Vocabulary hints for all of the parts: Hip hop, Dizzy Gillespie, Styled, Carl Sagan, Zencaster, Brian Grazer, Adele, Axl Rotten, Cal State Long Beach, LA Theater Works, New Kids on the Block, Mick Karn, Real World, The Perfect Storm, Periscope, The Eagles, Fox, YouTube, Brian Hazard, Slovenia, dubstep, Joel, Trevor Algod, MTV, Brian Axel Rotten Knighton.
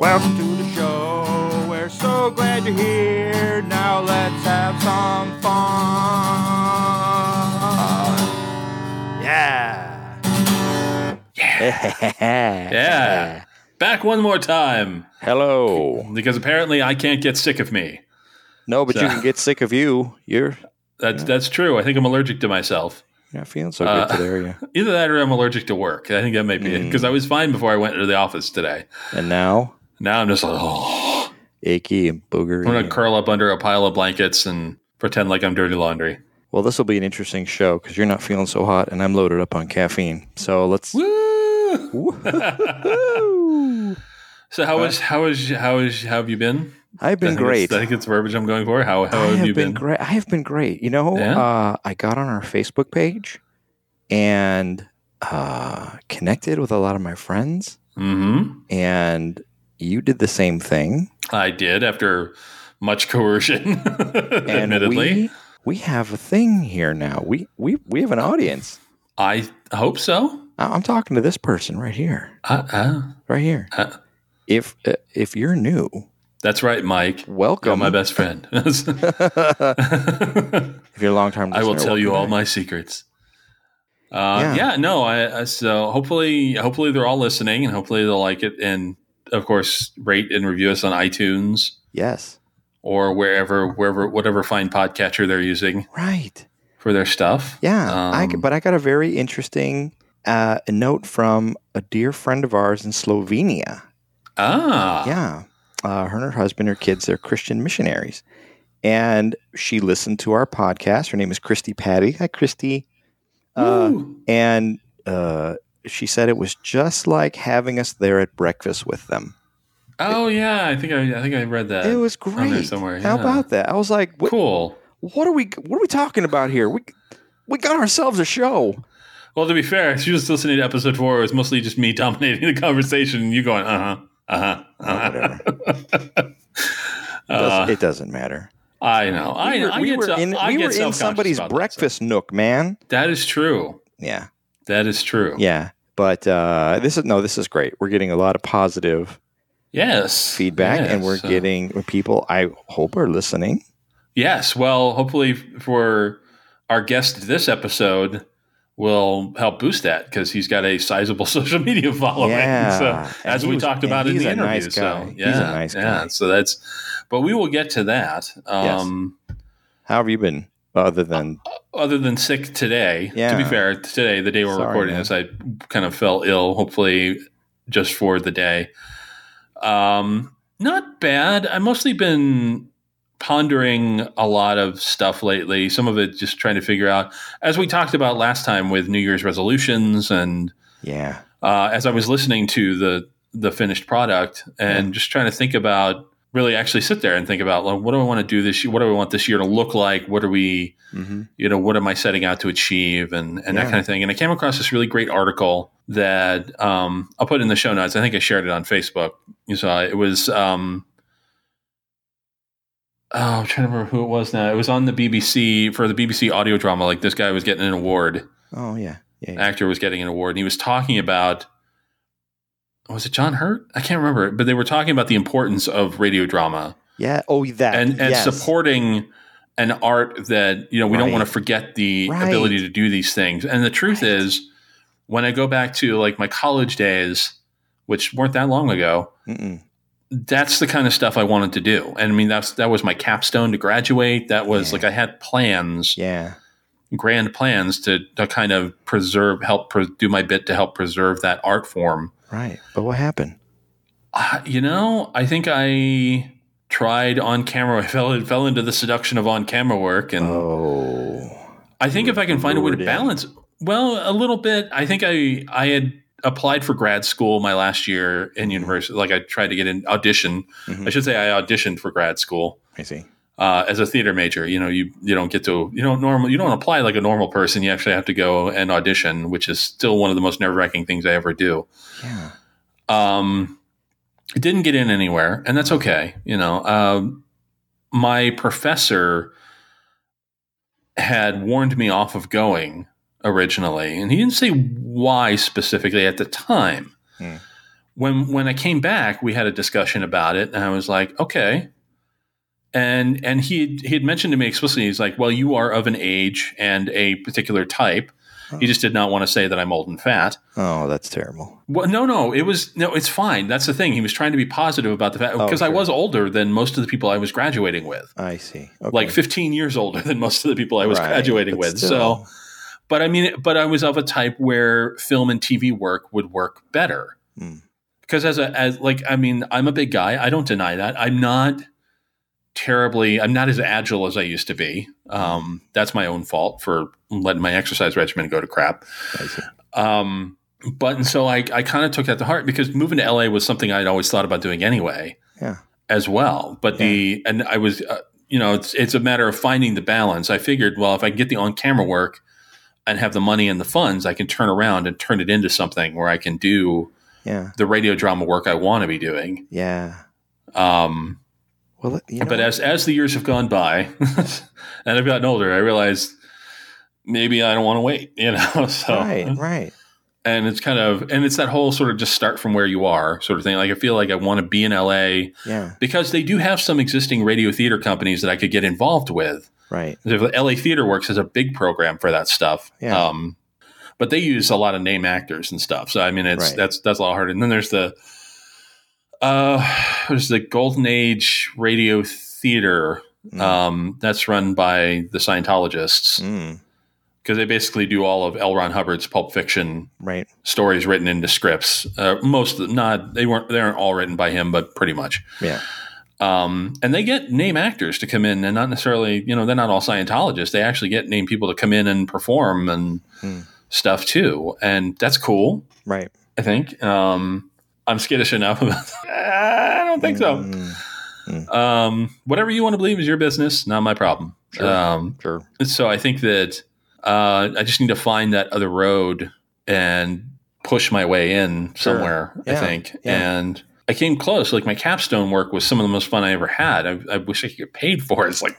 Welcome to the show. We're so glad you're here. Now let's have some fun. Yeah. Yeah. Yeah. Back one more time. Hello. Because apparently I can't get sick of me. No, but so. You can get sick of you. That's true. I think I'm allergic to myself. You're not feeling so good today, yeah. Either that or I'm allergic to work. I think that may be it. Because I was fine before I went to the office today. And now? Now I'm just like, oh. Achy and boogery. I'm going to curl up under a pile of blankets and pretend like I'm dirty laundry. Well, this will be an interesting show because you're not feeling so hot and I'm loaded up on caffeine. So let's... Woo! So how have you been? I've been great. I think it's verbiage I'm going for. How have you been? Great. I have been great. You know, yeah. I got on our Facebook page and connected with a lot of my friends. Mm-hmm. And you did the same thing. I did after much coercion, and admittedly. We have a thing here now. We have an audience. I hope so. I'm talking to this person right here. Right here. If you're new... That's right, Mike. Welcome. You're my best friend. If you're a long-time listener, I will tell you all my secrets. So hopefully they're all listening, and hopefully they'll like it. And, of course, rate and review us on iTunes. Yes. Or whatever fine podcatcher they're using. Right. For their stuff. Yeah. But I got a very interesting note from a dear friend of ours in Slovenia. Ah. Yeah. Her and her husband, her kids, they're Christian missionaries. And she listened to our podcast. Her name is Christy Patty. Hi, Christy. And she said it was just like having us there at breakfast with them. Oh, yeah. I think I read that. It was great. Somewhere. Yeah. How about that? I was like, cool. What are we talking about here? We got ourselves a show. Well, to be fair, she was listening to episode 4. It was mostly just me dominating the conversation and you going, uh-huh. Uh-huh. Whatever. It doesn't matter. I know. We were in somebody's breakfast nook, man. That is true. Yeah. That is true. Yeah. But this is great. We're getting a lot of positive feedback, and we're getting people I hope are listening. Yes. Well, hopefully for our guest this episode will help boost that because he's got a sizable social media following. Yeah. So, as we talked about in the interview. Nice guy. So, yeah, he's a nice guy. So but we will get to that. Yes. How have you been other than sick today? Yeah. To be fair, today, the day we're recording this, I kind of fell ill, hopefully just for the day. Not bad. I've mostly been pondering a lot of stuff lately, some of it just trying to figure out, as we talked about last time with New Year's resolutions, and as I was listening to the finished product and just trying to think about, really actually sit there and think about, like, what do I want to do this year? What do I want this year to look like? What are we, what am I setting out to achieve and that kind of thing. And I came across this really great article that I'll put in the show notes. I think I shared it on Facebook. You saw it was, I'm trying to remember who it was now. It was on the BBC, for the BBC audio drama. Like, this guy was getting an award. Oh, yeah. Actor was getting an award. And he was talking about, was it John Hurt? I can't remember. But they were talking about the importance of radio drama. Yeah. Oh, that. And supporting an art that, we don't want to forget the ability to do these things. And the truth is, when I go back to, like, my college days, which weren't that long ago, that's the kind of stuff I wanted to do. And I mean, that was my capstone to graduate. That was like, I had plans, grand plans to kind of do my bit to help preserve that art form. Right. But what happened? I think I tried on camera. I fell into the seduction of on camera work. And I think if I can find a way to balance, well, a little bit, I think I had applied for grad school my last year in university. Like, I tried to get an audition. I should say I auditioned for grad school. I see. As a theater major, you don't get to, you don't apply like a normal person. You actually have to go and audition, which is still one of the most nerve-wracking things I ever do. Yeah. It didn't get in anywhere, and that's okay. My professor had warned me off of going originally, and he didn't say why specifically at the time. Mm. When I came back, we had a discussion about it, and I was like, okay. And he had mentioned to me explicitly, he's like, well, you are of an age and a particular type. Oh. He just did not want to say that I'm old and fat. Oh, that's terrible. Well, no, it's fine. That's the thing. He was trying to be positive about the fact, because I was older than most of the people I was graduating with. I see. Okay. Like 15 years older than most of the people I was graduating with. Still. So, but I was of a type where film and TV work would work better. Mm. Because I'm a big guy. I don't deny that. I'm not as agile as I used to be. That's my own fault for letting my exercise regimen go to crap. I see. So I kind of took that to heart, because moving to LA was something I'd always thought about doing anyway. Yeah. As well. But I was, it's a matter of finding the balance. I figured, well, if I can get the on-camera work and have the money and the funds, I can turn around and turn it into something where I can do the radio drama work I want to be doing. Yeah. Well, but as the years have gone by and I've gotten older, I realized maybe I don't want to wait, so. Right. And it's it's that whole sort of just start from where you are sort of thing. Like, I feel like I want to be in LA because they do have some existing radio theater companies that I could get involved with. Right. LA Theater Works has a big program for that stuff. Yeah. But they use a lot of name actors and stuff. So, that's a lot harder. And then there's the Golden Age Radio Theater that's run by the Scientologists, because they basically do all of L. Ron Hubbard's Pulp Fiction stories written into scripts. They aren't all written by him, but pretty much. Yeah. And they get name actors to come in, and not necessarily, they're not all Scientologists. They actually get name people to come in and perform and stuff too. And that's cool. Right. I think, I'm skittish enough about that. I don't think so. Whatever you want to believe is your business, not my problem. Sure. Sure. So I think that I just need to find that other road and push my way in somewhere, I think. Yeah. And I came close. Like, my capstone work was some of the most fun I ever had. I wish I could get paid for it. It's like,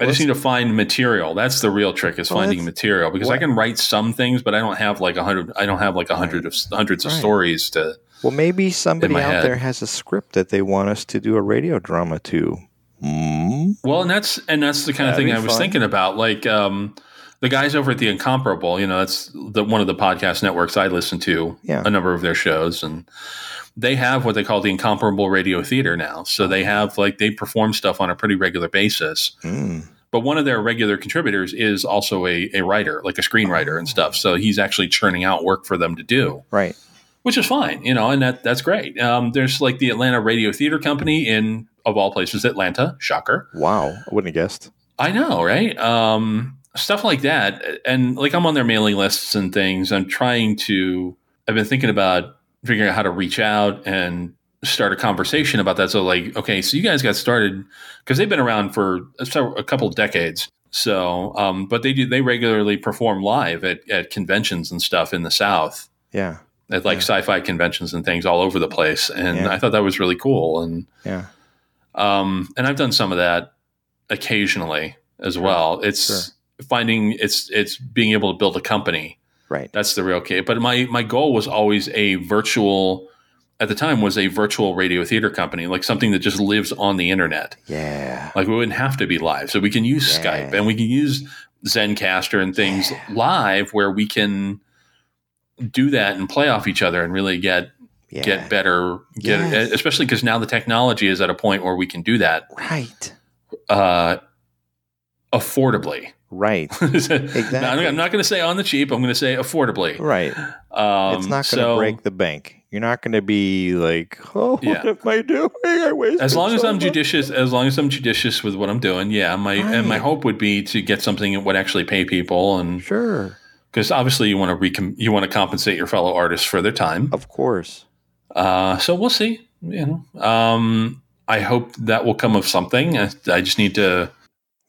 I just need to find material. That's the real trick, is finding material, because I can write some things, but I don't have like 100. I don't have like 100 of hundreds of stories to. Well, maybe somebody out there has a script that they want us to do a radio drama to. Mm. Well, and that's the kind of thing I was thinking about. Like the guys over at The Incomparable, that's one of the podcast networks I listen to. Yeah. A number of their shows, and they have what they call the Incomparable Radio Theater now. So they have they perform stuff on a pretty regular basis. Mm. But one of their regular contributors is also a writer, like a screenwriter and stuff. So he's actually churning out work for them to do. Right. Which is fine, and that's great. There's the Atlanta Radio Theater Company in, of all places, Atlanta. Shocker. Wow. I wouldn't have guessed. I know, right? Stuff like that. And I'm on their mailing lists and things. I've been thinking about figuring out how to reach out and start a conversation about that. So so you guys got started, because they've been around for a couple decades. So, but they regularly perform live at conventions and stuff in the South. Yeah. At sci-fi conventions and things all over the place. And I thought that was really cool. And and I've done some of that occasionally as well. It's finding it's being able to build a company. Right. That's the real key. But my goal was always a virtual radio theater company, like something that just lives on the internet. Yeah. Like, we wouldn't have to be live. So we can use Skype, and we can use Zencaster and things live, where we can do that and play off each other and really get better. Especially because now the technology is at a point where we can do that. Right. Affordably. Right. Exactly. Now, I'm not going to say on the cheap. I'm going to say affordably. Right. It's not going to break the bank. You're not going to be like, what am I doing? I wasted As long as I'm judicious with what I'm doing, and my hope would be to get something that would actually pay people. And sure, because obviously you want to compensate your fellow artists for their time, of course. So we'll see. I hope that will come of something. I just need to.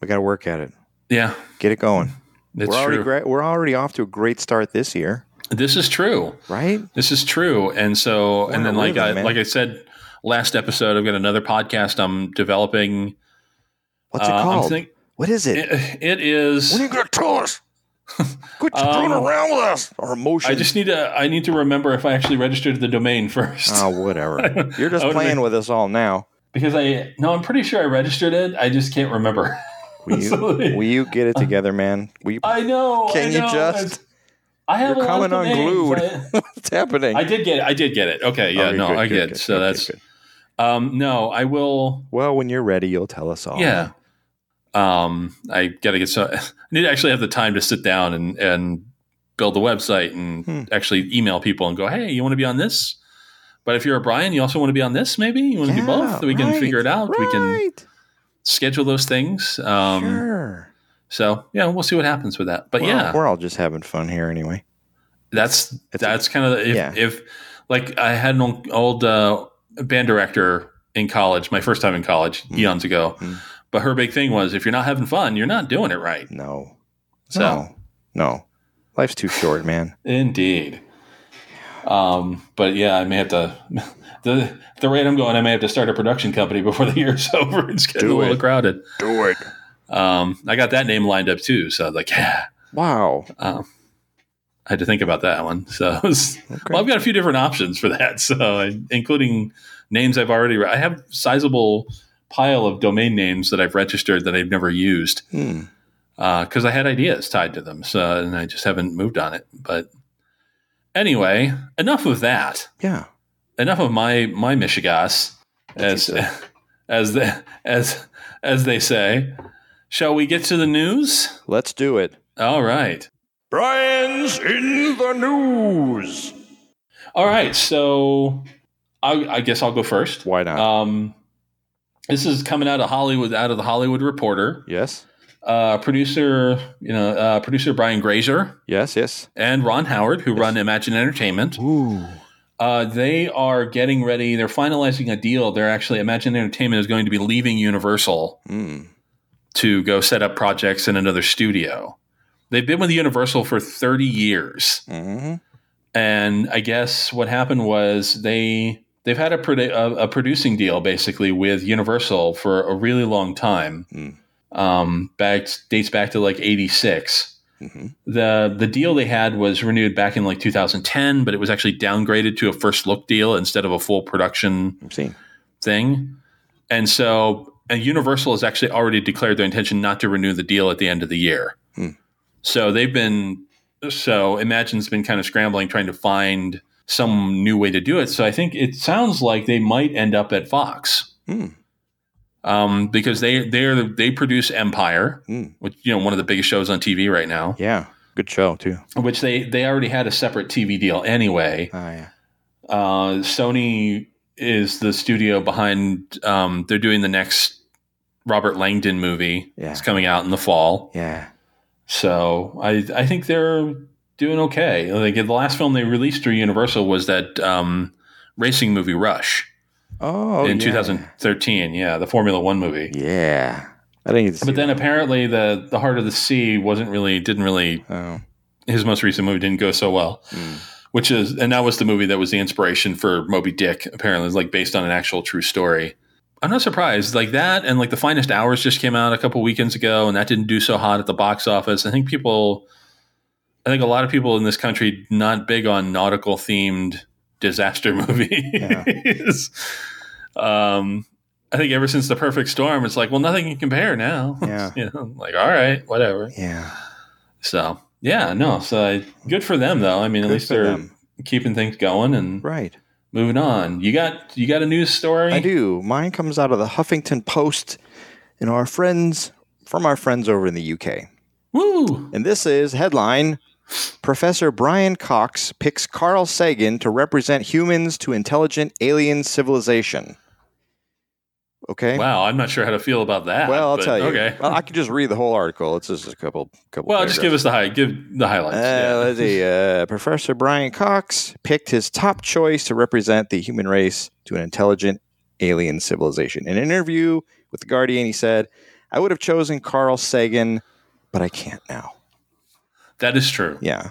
We got to work at it. Yeah. Get it going. It's true. We're already off to a great start this year. This is true. Right? This is true. And so, like I said last episode, I've got another podcast I'm developing. What's it called? What is it? It is. What are you going to tell us? Quit screwing around with us. Our emotions. I need to remember if I actually registered the domain first. Oh, whatever. You're just playing with us all now. Because I'm pretty sure I registered it. I just can't remember. Will you get it together, man? Can you just? You're coming unglued. What's happening? I did get it. Okay. Yeah. Good. So that's. Good. No, I will. Well, when you're ready, you'll tell us all. Yeah. I gotta I need to actually have the time to sit down and build the website and actually email people and go, hey, you want to be on this? But if you're a Brian, you also want to be on this. Maybe you want to do both. We can figure it out. Right. We can schedule those things. Sure. So yeah, we'll see what happens with that. But we're all just having fun here anyway. That's kind of if like I had an old band director in college, my first time in college, eons ago. Mm. But her big thing was, if you're not having fun, you're not doing it right. No. Life's too short, man. Indeed. But yeah, I may have to. The rate I'm going, I may have to start a production company before the year's over. It's getting a little crowded. Do it. I got that name lined up too. So I was like, yeah. Wow. I had to think about that one. So I've got a few different options for that. So including names I've already. I have sizable pile of domain names that I've registered that I've never used because I had ideas tied to them. So and I just haven't moved on it. But anyway, enough of that. Yeah. Enough of my Michigas, as they say. Shall we get to the news? Let's do it. All right. Brian's in the news. All right. So I guess I'll go first. Why not? This is coming out of the Hollywood Reporter. Yes. Producer Brian Grazer. Yes. And Ron Howard, who run Imagine Entertainment. Ooh. They are getting ready. They're finalizing a deal. Imagine Entertainment is going to be leaving Universal to go set up projects in another studio. They've been with Universal for 30 years. Mm-hmm. And I guess what happened was They've had a producing deal basically with Universal for a really long time. Dates back to like 86. Mm-hmm. The deal they had was renewed back in like 2010, but it was actually downgraded to a first look deal instead of a full production thing. And so Universal has actually already declared their intention not to renew the deal at the end of the year. Mm. So Imagine's been kind of scrambling trying to find some new way to do it. So I think it sounds like they might end up at Fox because they produce Empire, which, one of the biggest shows on TV right now. Yeah. Good show too. Which they already had a separate TV deal anyway. Oh, yeah. Sony is the studio behind, they're doing the next Robert Langdon movie. Yeah. It's coming out in the fall. Yeah. So I think they're doing okay. Like the last film they released through Universal was that racing movie Rush. Oh, in 2013, the Formula One movie. Yeah, I didn't get to see that. Then apparently the Heart of the Sea didn't really. Oh. His most recent movie didn't go so well, and that was the movie that was the inspiration for Moby Dick. Apparently, it's like based on an actual true story. I'm not surprised. Like that, and like The Finest Hours just came out a couple weekends ago, and that didn't do so hot at the box office. I think a lot of people in this country not big on nautical themed disaster movies. Yeah. I think ever since The Perfect Storm, it's like, well, nothing can compare now. Yeah. Like, all right, whatever. Yeah. So, yeah, no. So good for them, though. I mean, at least they're keeping things going and moving on. You got a news story? I do. Mine comes out of the Huffington Post and our friends over in the UK. Woo! And this is headline. Professor Brian Cox picks Carl Sagan to represent humans to intelligent alien civilization. Okay. Wow, I'm not sure how to feel about that. Well, I'll tell you. Okay. Well, I can just read the whole article. It's just a couple. Well, just give the highlights. Let's see. Professor Brian Cox picked his top choice to represent the human race to an intelligent alien civilization. In an interview with The Guardian, he said, "I would have chosen Carl Sagan, but I can't now." That is true. Yeah.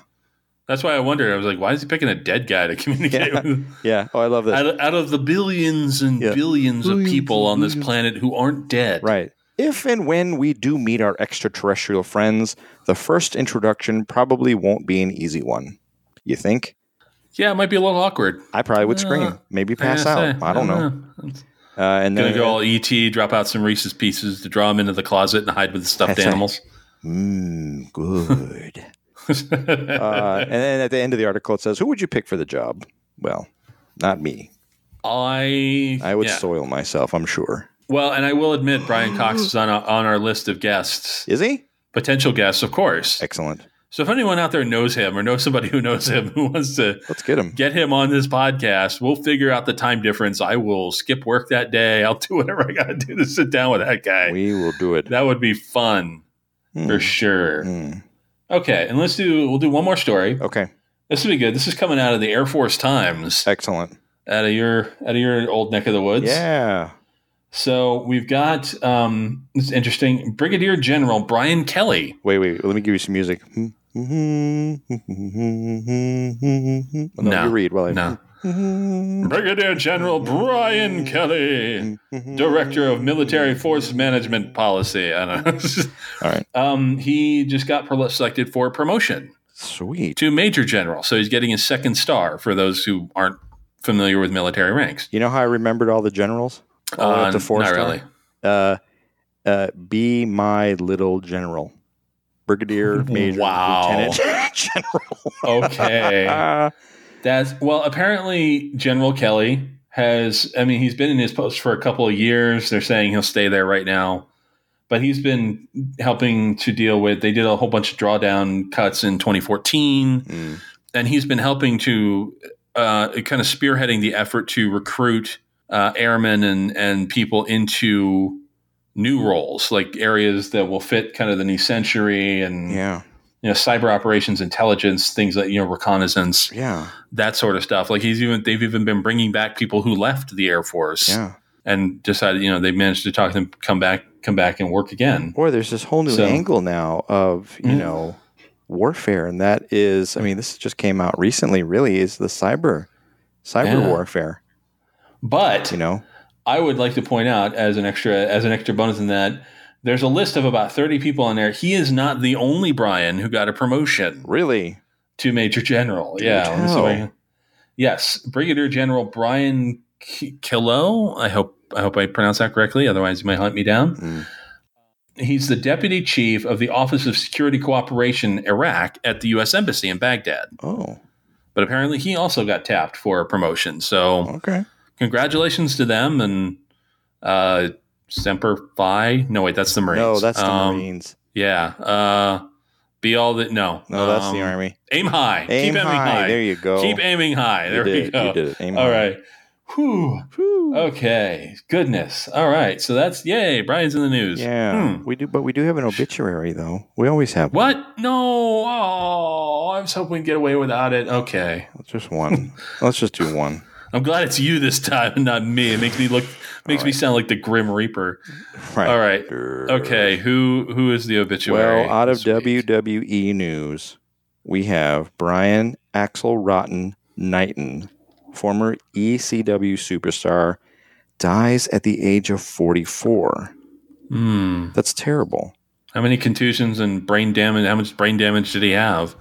That's why I wondered. I was like, why is he picking a dead guy to communicate with? Yeah. Oh, I love this. Out of the billions and billions of people on this planet who aren't dead. Right. If and when we do meet our extraterrestrial friends, the first introduction probably won't be an easy one. You think? Yeah, it might be a little awkward. I probably would scream. Maybe pass out. I don't know. And then go all E.T., drop out some Reese's Pieces to draw them into the closet and hide with the stuffed animals. Good. And then at the end of the article, it says, who would you pick for the job? Well, not me. I would soil myself, I'm sure. Well, and I will admit, Brian Cox is on our list of guests. Is he? Potential guests, of course. Excellent. So if anyone out there knows him or knows somebody who knows him who wants to get him on this podcast, we'll figure out the time difference. I will skip work that day. I'll do whatever I got to do to sit down with that guy. We will do it. That would be fun for sure. Okay, and we'll do one more story. Okay. This will be good. This is coming out of the Air Force Times. Excellent. Out of your old neck of the woods. Yeah. So we've got this is interesting. Brigadier General Brian Kelly. Wait. Let me give you some music. No, you read while I no. Brigadier General Brian Kelly, Director of Military Force Management Policy. I don't know. All right. He just got selected for promotion. Sweet. To Major General. So he's getting his second star for those who aren't familiar with military ranks. You know how I remembered all the generals? Up to four-star? Not really. Be my little general. Brigadier, Major, Lieutenant, General. Okay. Apparently General Kelly he's been in his post for a couple of years. They're saying he'll stay there right now. But he's been helping to deal with – they did a whole bunch of drawdown cuts in 2014. And he's been helping to kind of spearheading the effort to recruit airmen and people into – new roles, like areas that will fit kind of the new century and cyber operations, intelligence, things like reconnaissance, that sort of stuff. Like they've even been bringing back people who left the Air Force and decided they managed to talk to them come back and work again. Or there's this whole new angle now of warfare, and that is, this just came out recently. Really, is the cyber warfare, but I would like to point out as an extra bonus in that there's a list of about 30 people on there. He is not the only Brian who got a promotion. Really? To Major General. Yeah. Yes. Brigadier General Brian Killow. I hope I pronounced that correctly. Otherwise you might hunt me down. He's the deputy chief of the Office of Security Cooperation, Iraq at the U.S. Embassy in Baghdad. Oh, but apparently he also got tapped for a promotion. So, okay. Congratulations to them and Semper Fi. No, wait, that's the Marines. No, that's the Marines. Yeah. Be all that. No. No, that's the Army. Aim high. Keep aiming high. There you go. Keep aiming high. There you go. You did it. Aim all high. Right. Whew. Okay. Goodness. All right. So that's yay. Brian's in the news. Yeah. We do have an obituary though. We always have. What? One. No. Oh, I was hoping we'd get away without it. Okay. Just one. Let's just do one. I'm glad it's you this time and not me. It makes me me sound like the Grim Reaper. Right. All right. Okay. Who is the obituary? Well, out of WWE news, we have Brian Axl Rotten Knighton, former ECW superstar, dies at the age of 44. That's terrible. How many contusions and brain damage? How much brain damage did he have?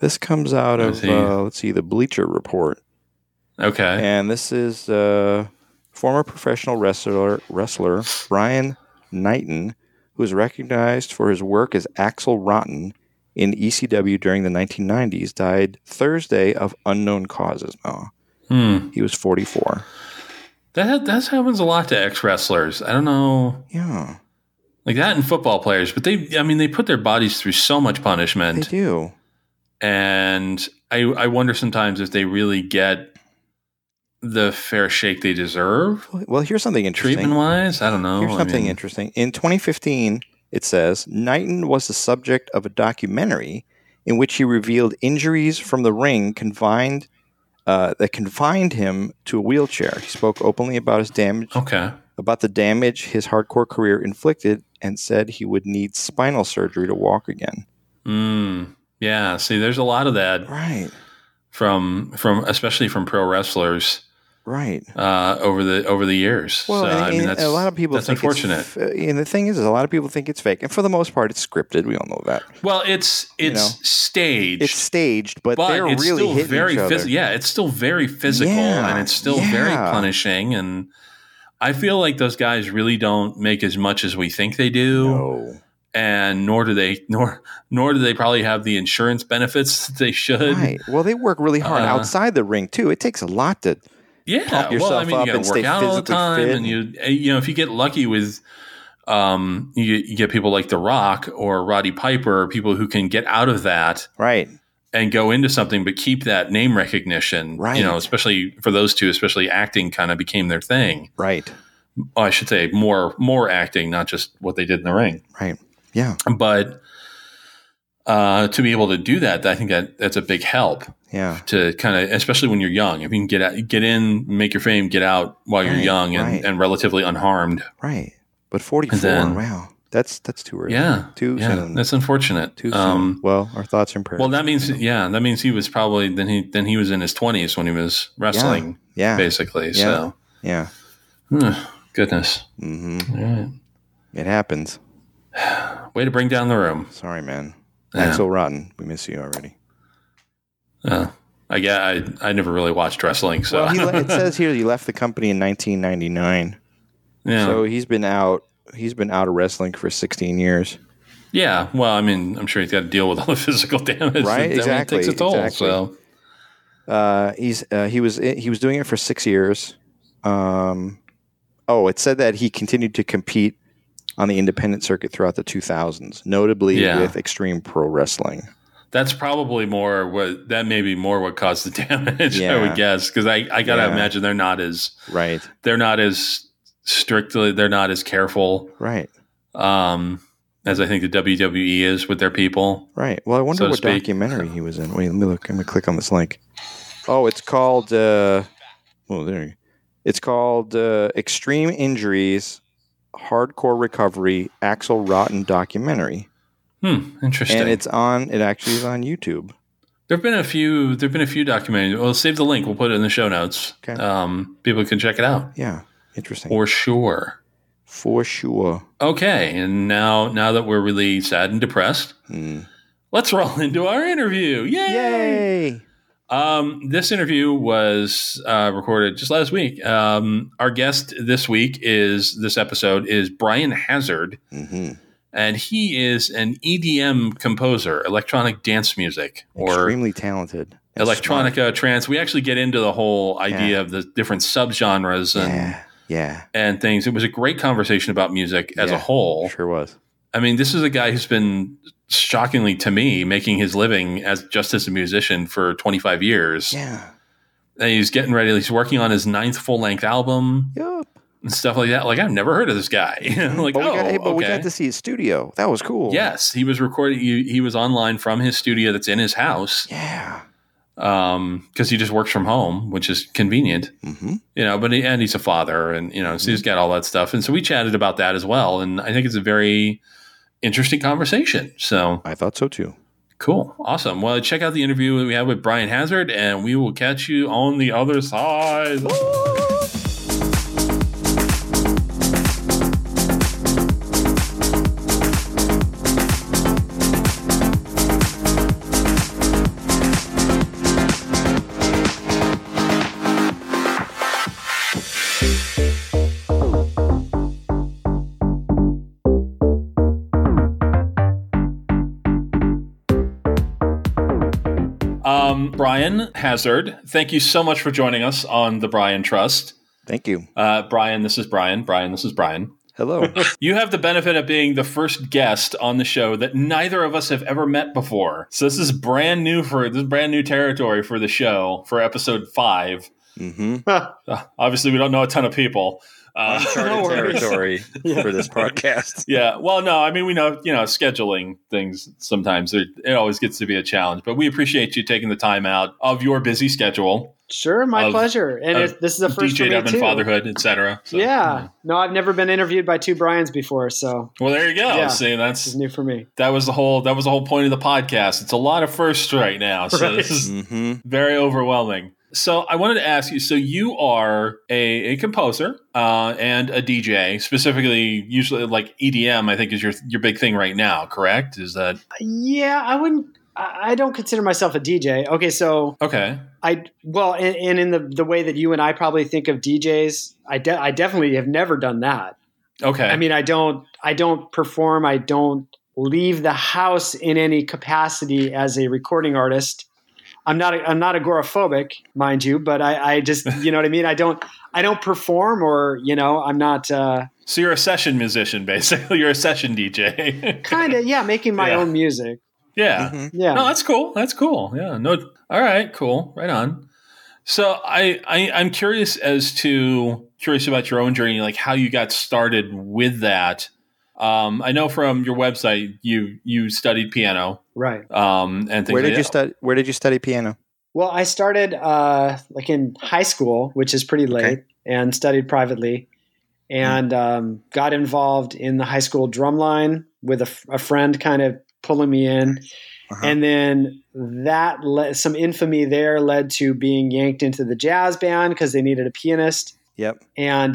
This comes out of the Bleacher Report. Okay. And this is former professional wrestler Brian Knighton, who is recognized for his work as Axl Rotten in ECW during the 1990s, died Thursday of unknown causes. He was 44. That happens a lot to ex-wrestlers. I don't know. Yeah. Like that and football players. But they put their bodies through so much punishment. They do. And I wonder sometimes if they really get the fair shake they deserve. Well, here's something interesting. Treatment-wise, I don't know. Here's something interesting. In 2015, it says, Knighton was the subject of a documentary in which he revealed injuries from the ring that confined him to a wheelchair. He spoke openly about his damage. Okay. About the damage his hardcore career inflicted, and said he would need spinal surgery to walk again. Yeah. See, there's a lot of that, right? From especially from pro wrestlers. right? Over the years. Well, so, I mean, that's, a lot of people. That's think unfortunate. And the thing is a lot of people think it's fake, and for the most part, it's scripted. We all know that. Well, staged. It's staged, but they're it's really still hitting very each other. It's still very physical, and it's still very punishing. And I feel like those guys really don't make as much as we think they do. No. And nor do they probably have the insurance benefits that they should. Right. Well, they work really hard outside the ring too. It takes a lot to pump yourself up, you gotta work out all the time, and you know if you get lucky with you get people like The Rock or Roddy Piper, or people who can get out of that and go into something, but keep that name recognition. Right. You know, especially for those two, especially acting kind of became their thing. Right. Oh, I should say more acting, not just what they did in the ring. Right. Yeah. But to be able to do that, I think that's a big help. Yeah. To kind of, especially when you're young, if you can get in, make your fame, get out while you're young and relatively unharmed. Right. But 44, wow. That's too early. Yeah. Too soon. That's unfortunate. Too soon. Well, our thoughts and prayers. Well, that means, that means he was probably, then he was in his 20s when he was wrestling. Yeah. Basically. Yeah. So. Yeah. Goodness. Mm-hmm. All right. It happens. Way to bring down the room. Sorry, man. Yeah. Axl Rotten, we miss you already. I never really watched wrestling, so. Well, it says here he left the company in 1999. Yeah. So he's been out of wrestling for 16 years. Yeah. Well, I mean, I'm sure he's got to deal with all the physical damage. Right. Exactly. It takes a toll. Exactly. So. He was doing it for 6 years. It said that he continued to compete on the independent circuit throughout the 2000s, notably with Extreme Pro Wrestling. That's probably what caused the damage, I would guess, because I got to imagine they're not as careful, right? As I think the WWE is with their people, right? Well, I wonder what documentary he was in. Wait, let me look. I'm gonna click on this link. Oh, it's called. It's called Extreme Injuries. Hardcore Recovery Axl Rotten documentary. Interesting. And it actually is on YouTube. There've been a few documentaries. We'll save the link. We'll put it in the show notes. Okay. People can check it out. Yeah. Interesting. For sure. Okay. And now that we're really sad and depressed, let's roll into our interview. Yay! This interview was recorded just last week. Our guest this episode is Brian Hazard, and he is an EDM composer, electronic dance music, extremely talented. Electronica, trance. We actually get into the whole idea of the different subgenres and things. It was a great conversation about music as a whole. Sure was. I mean, this is a guy who's been, shockingly to me, making his living just as a musician for 25 years. Yeah. And he's getting ready. He's working on his 9th full-length album. Yep. And stuff like that. Like, I've never heard of this guy. We got to see his studio. That was cool. Yes. He was recording. He was online from his studio that's in his house. Yeah. Because he just works from home, which is convenient. Mm-hmm. You know, but he's a father, and, you know, so he's got all that stuff. And so we chatted about that as well. And I think it's a very interesting conversation. So I thought so too. Cool. Awesome. Well, check out the interview that we have with Brian Hazard, and we will catch you on the other side. Brian Hazard, thank you so much for joining us on the Brian Trust. Thank you. Brian, this is Brian. Brian, this is Brian. Hello. You have the benefit of being the first guest on the show that neither of us have ever met before. So this is brand new territory for the show, for episode 5. Obviously, we don't know a ton of people. Uncharted territory for this podcast. Yeah. Well, no, I mean, we know, you know, scheduling things sometimes, it always gets to be a challenge, but we appreciate you taking the time out of your busy schedule. Sure. My pleasure. And this is the first DJ Dub and fatherhood, etc. So, yeah. No, I've never been interviewed by two Brians before. So, well, there you go. Yeah, see, that's new for me. That was the whole point of the podcast. It's a lot of firsts right now. So this is very overwhelming. So I wanted to ask you, so you are a composer and a DJ, specifically, usually like EDM, I think is your big thing right now, correct? Is that? Yeah, I don't consider myself a DJ. Okay, so and in the way that you and I probably think of DJs, I definitely have never done that. Okay. I mean, I don't perform. I don't leave the house in any capacity as a recording artist. I'm not agoraphobic, mind you, but I just, you know what I mean? I don't perform or, you know, I'm not. So you're a session musician, basically. You're a session DJ. Kind of. Yeah. Making my own music. Yeah. Mm-hmm. Yeah. No, that's cool. That's cool. Yeah. No. All right. Cool. Right on. So I'm curious about your own journey, like how you got started with that. I know from your website you studied piano, right? And things. Where did you study piano? Well, I started like in high school, which is pretty late, and studied privately, and got involved in the high school drum line with a friend, kind of pulling me in, and then that some infamy there led to being yanked into the jazz band because they needed a pianist. Yep, and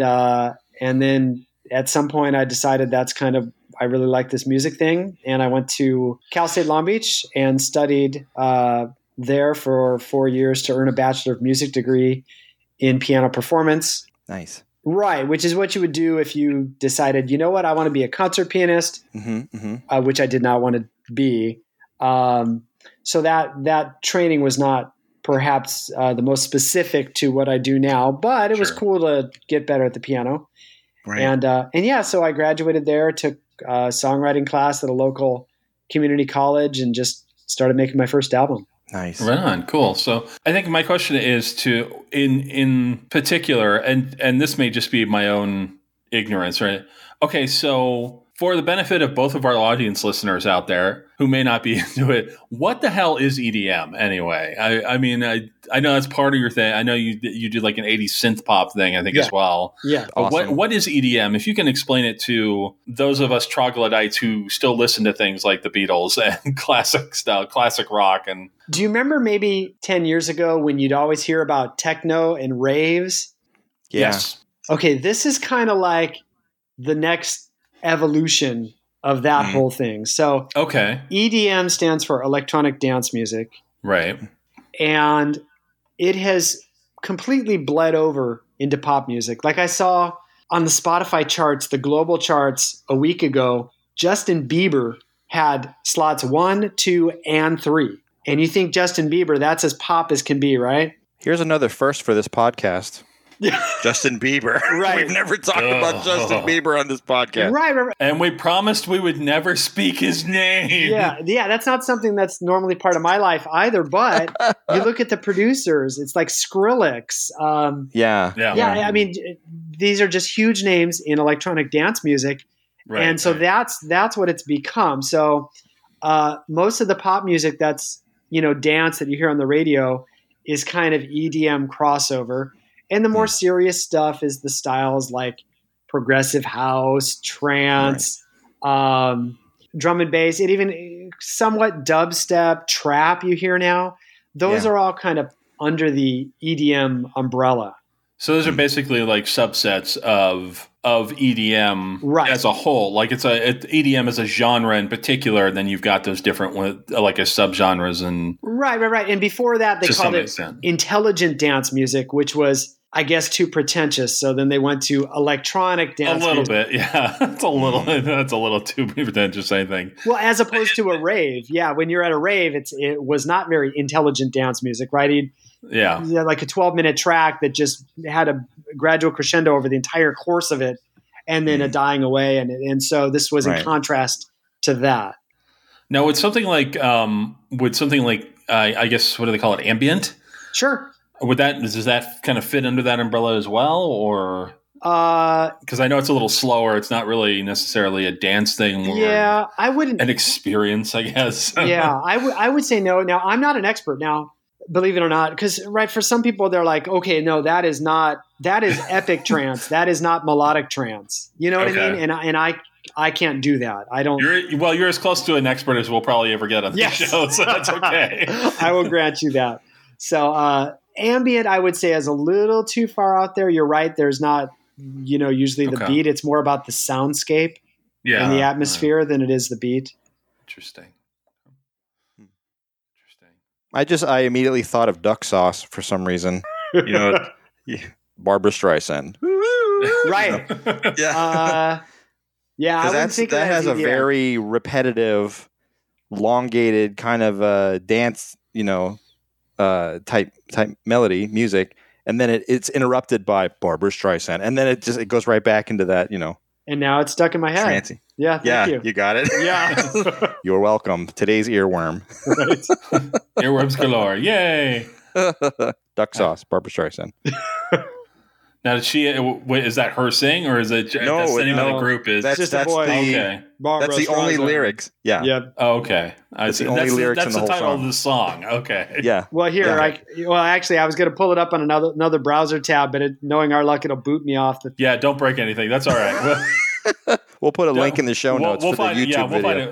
then. At some point I decided I really like this music thing. And I went to Cal State Long Beach and studied there for 4 years to earn a Bachelor of Music degree in piano performance. Nice. Right. Which is what you would do if you decided, you know what, I want to be a concert pianist, which I did not want to be. So that training was not perhaps the most specific to what I do now, but it was cool to get better at the piano. Right. And yeah, so I graduated there, took a songwriting class at a local community college and just started making my first album. Nice. Right on. Cool. So I think my question is to, in particular, and this may just be my own ignorance, right? Okay. So for the benefit of both of our audience listeners out there who may not be into it, what the hell is EDM anyway? I mean, I know that's part of your thing. I know you did like an 80s synth pop thing, I think, as well. Yeah. Awesome. What is EDM? If you can explain it to those of us troglodytes who still listen to things like the Beatles and classic rock. And do you remember maybe 10 years ago when you'd always hear about techno and raves? Yeah. Yes. Okay. This is kind of like the next evolution of that whole thing. So EDM stands for electronic dance music. Right. And it has completely bled over into pop music. Like I saw on the Spotify charts, the global charts a week ago, Justin Bieber had slots 1, 2, and 3. And you think Justin Bieber, that's as pop as can be, right? Here's another first for this podcast. Justin Bieber. Right. We've never talked about Justin Bieber on this podcast. Right. And we promised we would never speak his name. Yeah, that's not something that's normally part of my life either, but you look at the producers, it's like Skrillex. Yeah, I mean, these are just huge names in electronic dance music. Right. And so that's what it's become. So most of the pop music that's, you know, dance that you hear on the radio is kind of EDM crossover. And the more serious stuff is the styles like progressive house, trance, drum and bass, and even somewhat dubstep, trap you hear now. Those are all kind of under the EDM umbrella. So those are basically like subsets of EDM as a whole. Like EDM as a genre in particular, and then you've got those different like a subgenres and right. And before that, they called it intelligent dance music, which was, I guess, too pretentious. So then they went to electronic dance. A little bit, yeah. That's a little too pretentious, I think. Well, as opposed to a rave, yeah. When you're at a rave, it was not very intelligent dance music, right? Yeah, like a 12-minute track that just had a gradual crescendo over the entire course of it, and then a dying away, and so this was in contrast to that. Now, would something like I guess, what do they call it, ambient? Sure. Does that kind of fit under that umbrella as well, or? Because I know it's a little slower. It's not really necessarily a dance thing. Yeah, I wouldn't. An experience, I guess. Yeah, I would say no. Now, I'm not an expert now. Believe it or not, because for some people they're like, okay, no, that is epic trance, that is not melodic trance. You know what I mean? And I can't do that. I don't. You're as close to an expert as we'll probably ever get on this show, so that's okay. I will grant you that. So Ambient, I would say, is a little too far out there. You're right. There's not, you know, usually the beat. It's more about the soundscape and the atmosphere than it is the beat. Interesting. I immediately thought of Duck Sauce for some reason. You know, Barbra Streisand. Right. I wouldn't think that has a very repetitive, elongated kind of dance, you know, type melody music, and then it's interrupted by Barbra Streisand, and then it goes right back into that, you know. And now it's stuck in my head. Trancy. Yeah, thank you. You got it. Yeah. You're welcome. Today's earworm. Right. Earworms galore. Yay. Duck Sauce, Barbra Streisand. Now, is that her sing, or is it? No, that's the name of the group. Is that's the that's the only lyrics. Yeah. Yep. Oh, okay. That's the only lyrics in the whole song. That's the title of the song. Okay. Yeah. Well, I was going to pull it up on another browser tab, but knowing our luck, it'll boot me off. Yeah. Don't break anything. That's all right. We'll put a link in the show notes for the YouTube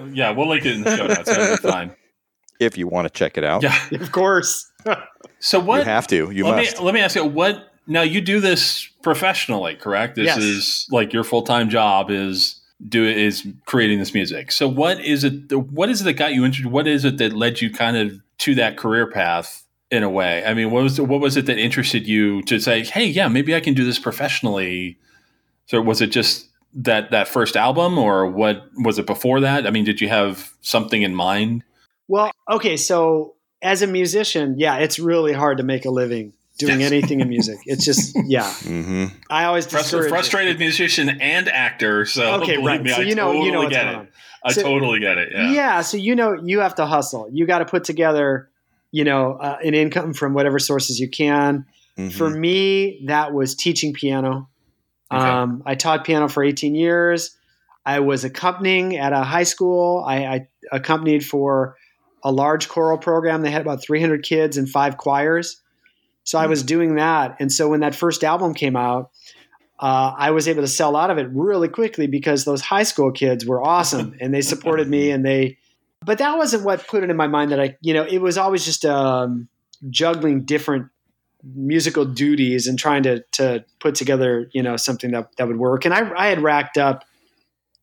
video. We'll link it in the show notes. That'll be fine. If you want to check it out. Yeah. Of course. So what? You have to. You must. Let me ask you what. Now, you do this professionally, correct? This is like your full-time job is creating this music. So what is it that got you interested? What is it that led you kind of to that career path in a way? I mean, what was it that interested you to say, hey, yeah, maybe I can do this professionally? So was it just that first album, or what was it before that? I mean, did you have something in mind? Well, okay. So as a musician, it's really hard to make a living doing anything in music. It's just, I always frustrated musician and actor. So okay, right. Me, so you know get it. I totally get it. Yeah. Yeah. So you have to hustle. You got to put together, an income from whatever sources you can. Mm-hmm. For me, that was teaching piano. Okay. I taught piano for 18 years. I was accompanying at a high school. I accompanied for a large choral program. They had about 300 kids and 5 choirs. So I was doing that. And so when that first album came out, I was able to sell out of it really quickly because those high school kids were awesome and they supported me but that wasn't what put it in my mind that it was always just juggling different musical duties and trying to put together, something that would work. And I had racked up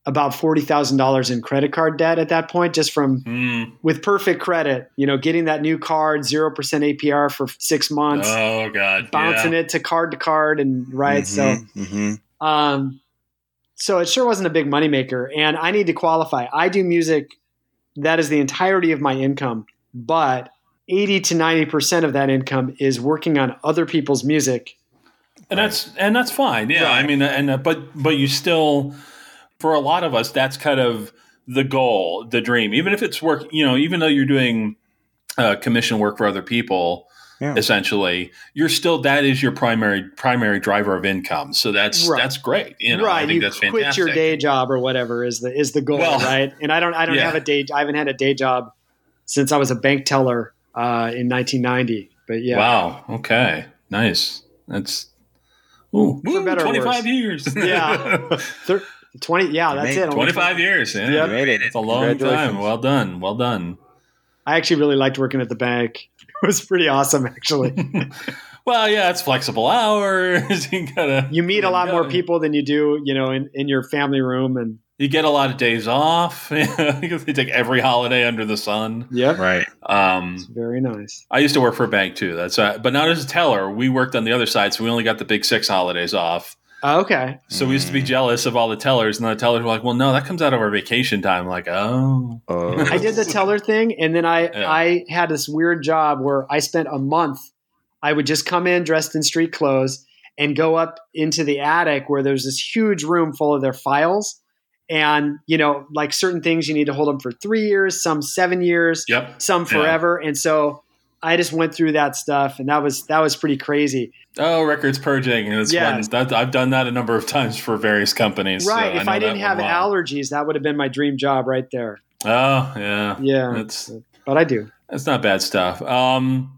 about $40,000 in credit card debt at that point, just from with perfect credit, getting that new card, 0% APR for 6 months. Oh God. Bouncing it to card. And so it sure wasn't a big moneymaker, and I need to qualify. I do music. That is the entirety of my income, but 80 to 90% of that income is working on other people's music. And that's fine. Yeah. Right. I mean, but you still, for a lot of us, that's kind of the goal, the dream. Even if it's work, even though you're doing commission work for other people, essentially, you're still, that is your primary driver of income. So that's great. I think that's fantastic. Quit your day job or whatever is the goal, right? And I don't have a day. I haven't had a day job since I was a bank teller in 1990. But yeah. Wow. Okay. Nice. That's 25 years. Yeah. 20. Yeah, that's it. 25 years. Yeah, yep. You made it. It's a long time. Well done. Well done. I actually really liked working at the bank. It was pretty awesome, actually. Well, yeah, it's flexible hours. You meet a lot more people than you do, in your family room, and you get a lot of days off. Because they take every holiday under the sun. Yep. Right. It's very nice. I used to work for a bank too. That's but not as a teller. We worked on the other side, so we only got the big 6 holidays off. Okay. So we used to be jealous of all the tellers, and the tellers were like, well, no, that comes out of our vacation time. I'm like, oh. I did the teller thing, and then I had this weird job where I spent a month. I would just come in dressed in street clothes and go up into the attic where there's this huge room full of their files. And, like certain things, you need to hold them for 3 years, some 7 years, some forever. Yeah. And so I just went through that stuff, and that was pretty crazy. Oh, records purging. I've done that a number of times for various companies. Right. So if I didn't have allergies, that would have been my dream job right there. Oh, yeah. Yeah. But I do. That's not bad stuff. So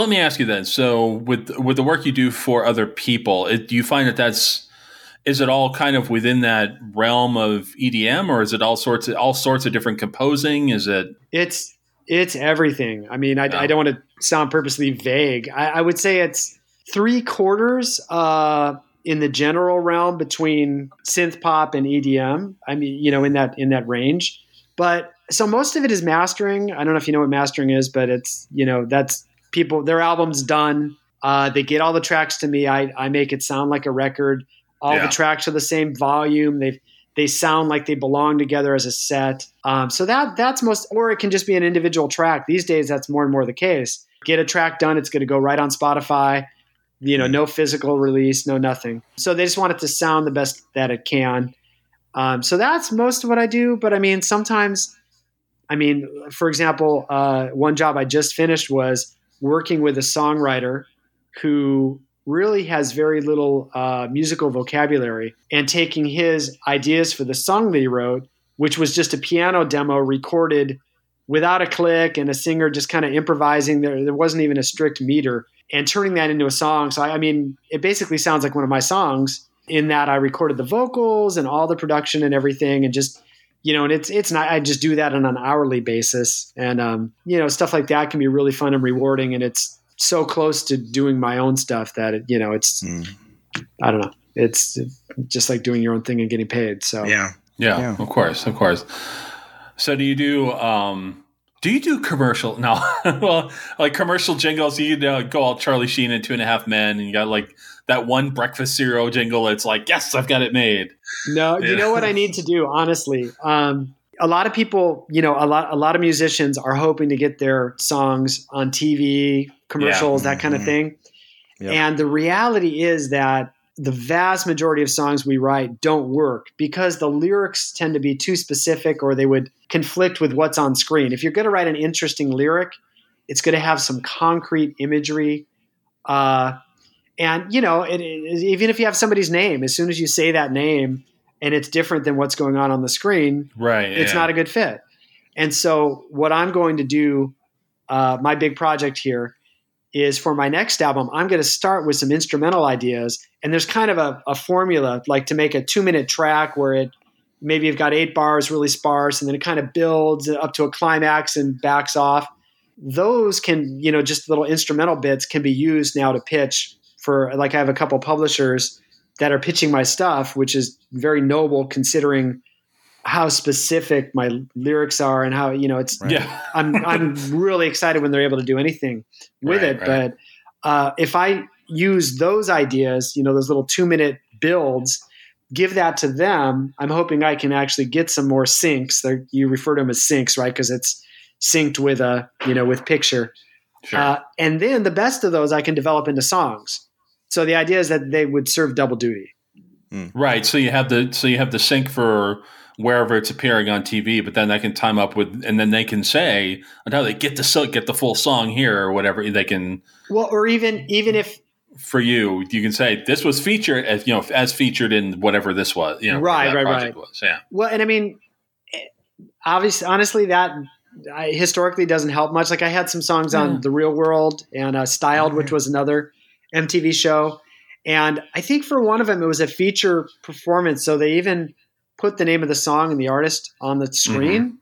let me ask you then. So with the work you do for other people, do you find that is it all kind of within that realm of EDM, or is it all sorts of different composing? Is it? It's everything. I mean, I don't want to sound purposely vague. I would say it's 3/4 in the general realm between synth pop and EDM. I mean, you know, in that range. But so most of it is mastering. I don't know if you know what mastering is, but it's, you know, that's people, their album's done. They get all the tracks to me. I make it sound like a record. All the tracks are the same volume. They sound like they belong together as a set. So that's most, or it can just be an individual track. These days, that's more and more the case. Get a track done. It's going to go right on Spotify. You know, no physical release, no nothing. So they just want it to sound the best that it can. So that's most of what I do. But I mean, sometimes, I mean, for example, one job I just finished was working with a songwriter who really has very little musical vocabulary, and taking his ideas for the song that he wrote, which was just a piano demo recorded without a click and a singer just kind of improvising. There wasn't even a strict meter, and turning that into a song. So, I mean, it basically sounds like one of my songs in that I recorded the vocals and all the production and everything, and just, you know, and it's not, I just do that on an hourly basis. And, you know, stuff like that can be really fun and rewarding. And it's so close to doing my own stuff that, it, you know, it's, I don't know, it's just like doing your own thing and getting paid. So, yeah. Of course. So do you do, do commercial? No, well, like commercial jingles, you know, go all Charlie Sheen and Two and a Half Men, and you got like that one breakfast cereal jingle. It's like, yes, I've got it made. No, you know what I need to do, honestly. A lot of people, you know, a lot of musicians are hoping to get their songs on TV, commercials, that kind of thing. Yep. And the reality is that the vast majority of songs we write don't work because the lyrics tend to be too specific, or they would conflict with what's on screen. If you're going to write an interesting lyric, it's going to have some concrete imagery. And, you know, even if you have somebody's name, as soon as you say that name and it's different than what's going on the screen, right, it's not a good fit. And so what I'm going to do, my big project here, is for my next album, I'm going to start with some instrumental ideas. And there's kind of a formula, like to make a 2-minute track where it, maybe you've got 8 bars really sparse, and then it kind of builds up to a climax and backs off. Those can, you know, just little instrumental bits can be used now to pitch for, like, I have a couple publishers that are pitching my stuff, which is very noble considering how specific my lyrics are and how, you know, it's, I'm really excited when they're able to do anything with it. But if I use those ideas, you know, those little 2-minute builds, give that to them, I'm hoping I can actually get some more syncs. They're, you refer to them as syncs, right? Because it's synced with a, you know, with picture. Sure. And then the best of those I can develop into songs. So the idea is that they would serve double duty. Right. So you have the sync for wherever it's appearing on TV, but then they can time up with, and then they can say, until they get the full song here or whatever, they can. Well, or even if for you can say this was featured as, you know, as featured in whatever this was, you know, right. Was. Yeah. Well, and I mean, obviously, honestly, that historically doesn't help much. Like I had some songs on The Real World and Styled, which was another MTV show. And I think for one of them, it was a feature performance. So they even put the name of the song and the artist on the screen.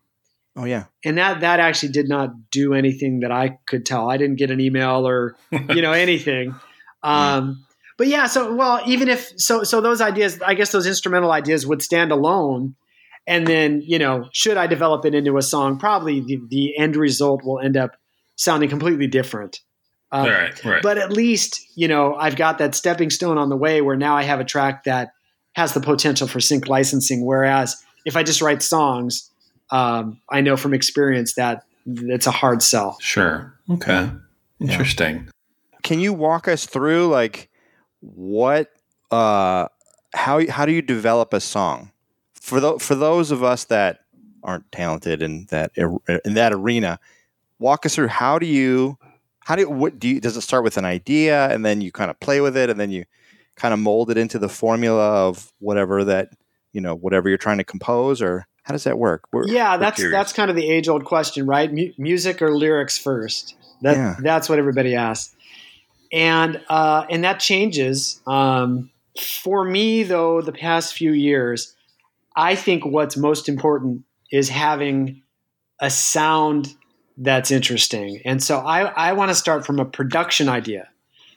Oh yeah. And that actually did not do anything that I could tell. I didn't get an email or, you know, anything. But yeah, so, well, even if, so those ideas, I guess those instrumental ideas would stand alone. And then, you know, should I develop it into a song, probably the end result will end up sounding completely different. All right. But at least, you know, I've got that stepping stone on the way where now I have a track that has the potential for sync licensing. Whereas if I just write songs, I know from experience that it's a hard sell. Sure. Okay. Interesting. Yeah. Can you walk us through like what, how do you develop a song for those of us that aren't talented in that arena? Walk us through does it start with an idea and then you kind of play with it and then you kind of mold it into the formula of whatever that, you know, whatever you're trying to compose, or how does that work? That's kind of the age old question, right? Music or lyrics first? That's what everybody asks. And that changes. For me though, the past few years, I think what's most important is having a sound That's interesting. And so I want to start from a production idea.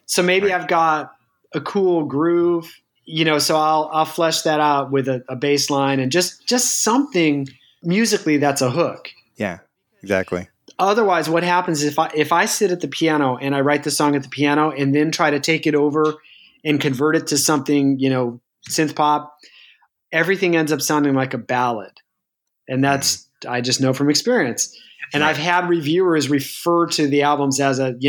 So maybe I've got a cool groove, you know, so I'll flesh that out with a bass line and just something musically that's a hook. Yeah, exactly. Otherwise, what happens is if I sit at the piano and I write the song at the piano and then try to take it over and convert it to something, you know, synth pop, everything ends up sounding like a ballad. And that's, I just know from experience. And I've had reviewers refer to the albums as an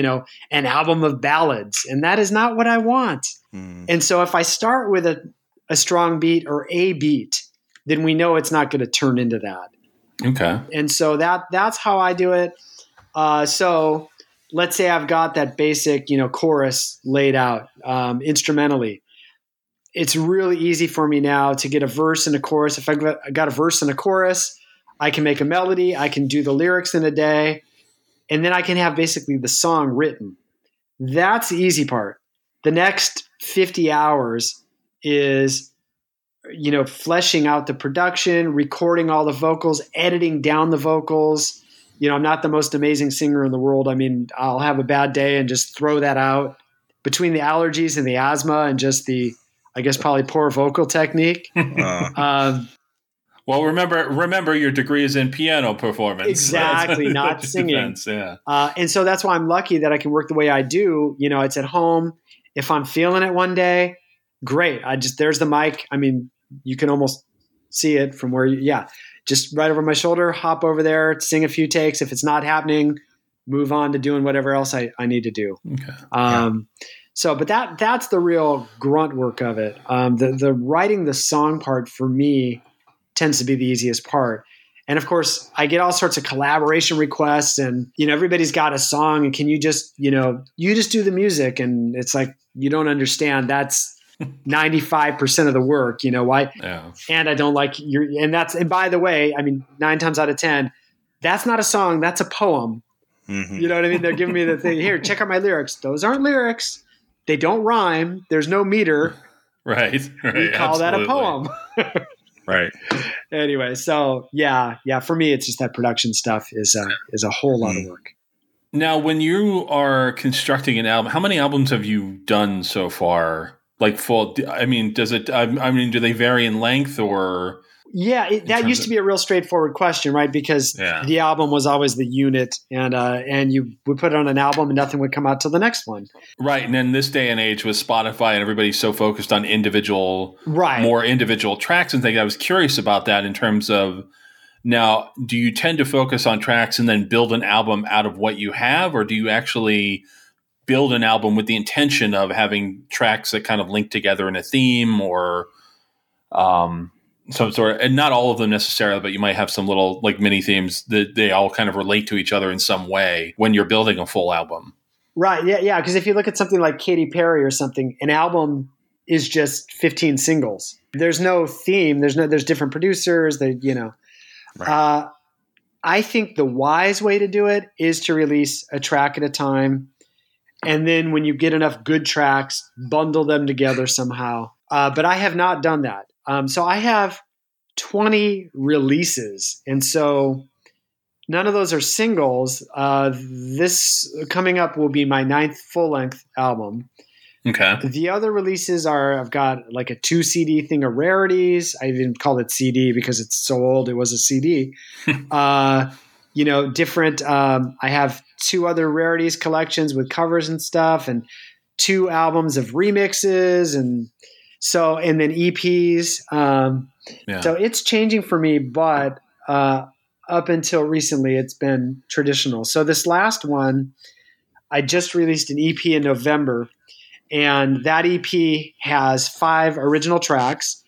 album of ballads. And that is not what I want. Mm. And so if I start with a strong beat or a beat, then we know it's not going to turn into that. Okay. And so that's how I do it. So let's say I've got that basic, chorus laid out instrumentally. It's really easy for me now to get a verse and a chorus. If I got a verse and a chorus, I can make a melody. I can do the lyrics in a day. And then I can have basically the song written. That's the easy part. The next 50 hours is, fleshing out the production, recording all the vocals, editing down the vocals. I'm not the most amazing singer in the world. I mean, I'll have a bad day and just throw that out between the allergies and the asthma and just the, I guess, probably poor vocal technique. Well, remember your degree is in piano performance. Exactly, not singing. Depends, yeah. And so that's why I'm lucky that I can work the way I do. It's at home. If I'm feeling it one day, great. There's the mic. I mean, you can almost see it from where, just right over my shoulder, hop over there, sing a few takes. If it's not happening, move on to doing whatever else I need to do. Okay. But that's the real grunt work of it. The writing the song part for me tends to be the easiest part. And of course, I get all sorts of collaboration requests and, everybody's got a song and can you just, you just do the music. And it's like, you don't understand. That's 95% of the work, why? Yeah. And I don't like and by the way, I mean, 9 times out of 10, that's not a song, that's a poem. Mm-hmm. You know what I mean? They're giving me the thing here, check out my lyrics. Those aren't lyrics. They don't rhyme. There's no meter. Right. We call that a poem. Right. Anyway, so yeah. For me, it's just that production stuff is a whole lot of work. Now, when you are constructing an album, how many albums have you done so far? Like full? I mean, do they vary in length or? Yeah, that used to be a real straightforward question, right? Because the album was always the unit, and you would put it on an album, and nothing would come out till the next one. Right, and then this day and age with Spotify and everybody's so focused on more individual tracks and things. I was curious about that in terms of now, do you tend to focus on tracks and then build an album out of what you have, or do you actually build an album with the intention of having tracks that kind of link together in a theme or some sort, and not all of them necessarily, but you might have some little like mini themes that they all kind of relate to each other in some way when you're building a full album. Right. Yeah. Because if you look at something like Katy Perry or something, an album is just 15 singles. There's no theme. There's different producers that, Right. I think the wise way to do it is to release a track at a time. And then when you get enough good tracks, bundle them together somehow. But I have not done that. So I have 20 releases, and so none of those are singles. This coming up will be my 9th full-length album. Okay. The other releases are I've got like a 2 CD thing of rarities. I even called it CD because it's so old it was a CD. Different. I have 2 other rarities collections with covers and stuff, and 2 albums of remixes and. So, and then EPs. So it's changing for me, but up until recently, it's been traditional. So this last one, I just released an EP in November, and that EP has 5 original tracks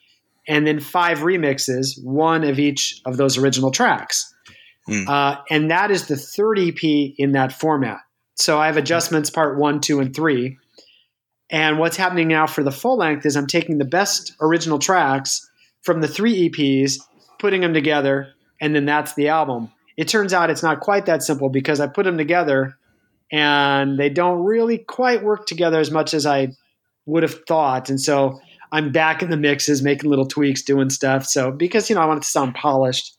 and then 5 remixes, one of each of those original tracks. And that is the 3rd EP in that format. So I have adjustments part 1, 2, and 3. And what's happening now for the full length is I'm taking the best original tracks from the 3 EPs, putting them together, and then that's the album. It turns out it's not quite that simple because I put them together and they don't really quite work together as much as I would have thought. And so I'm back in the mixes, making little tweaks, doing stuff. So because, I want it to sound polished.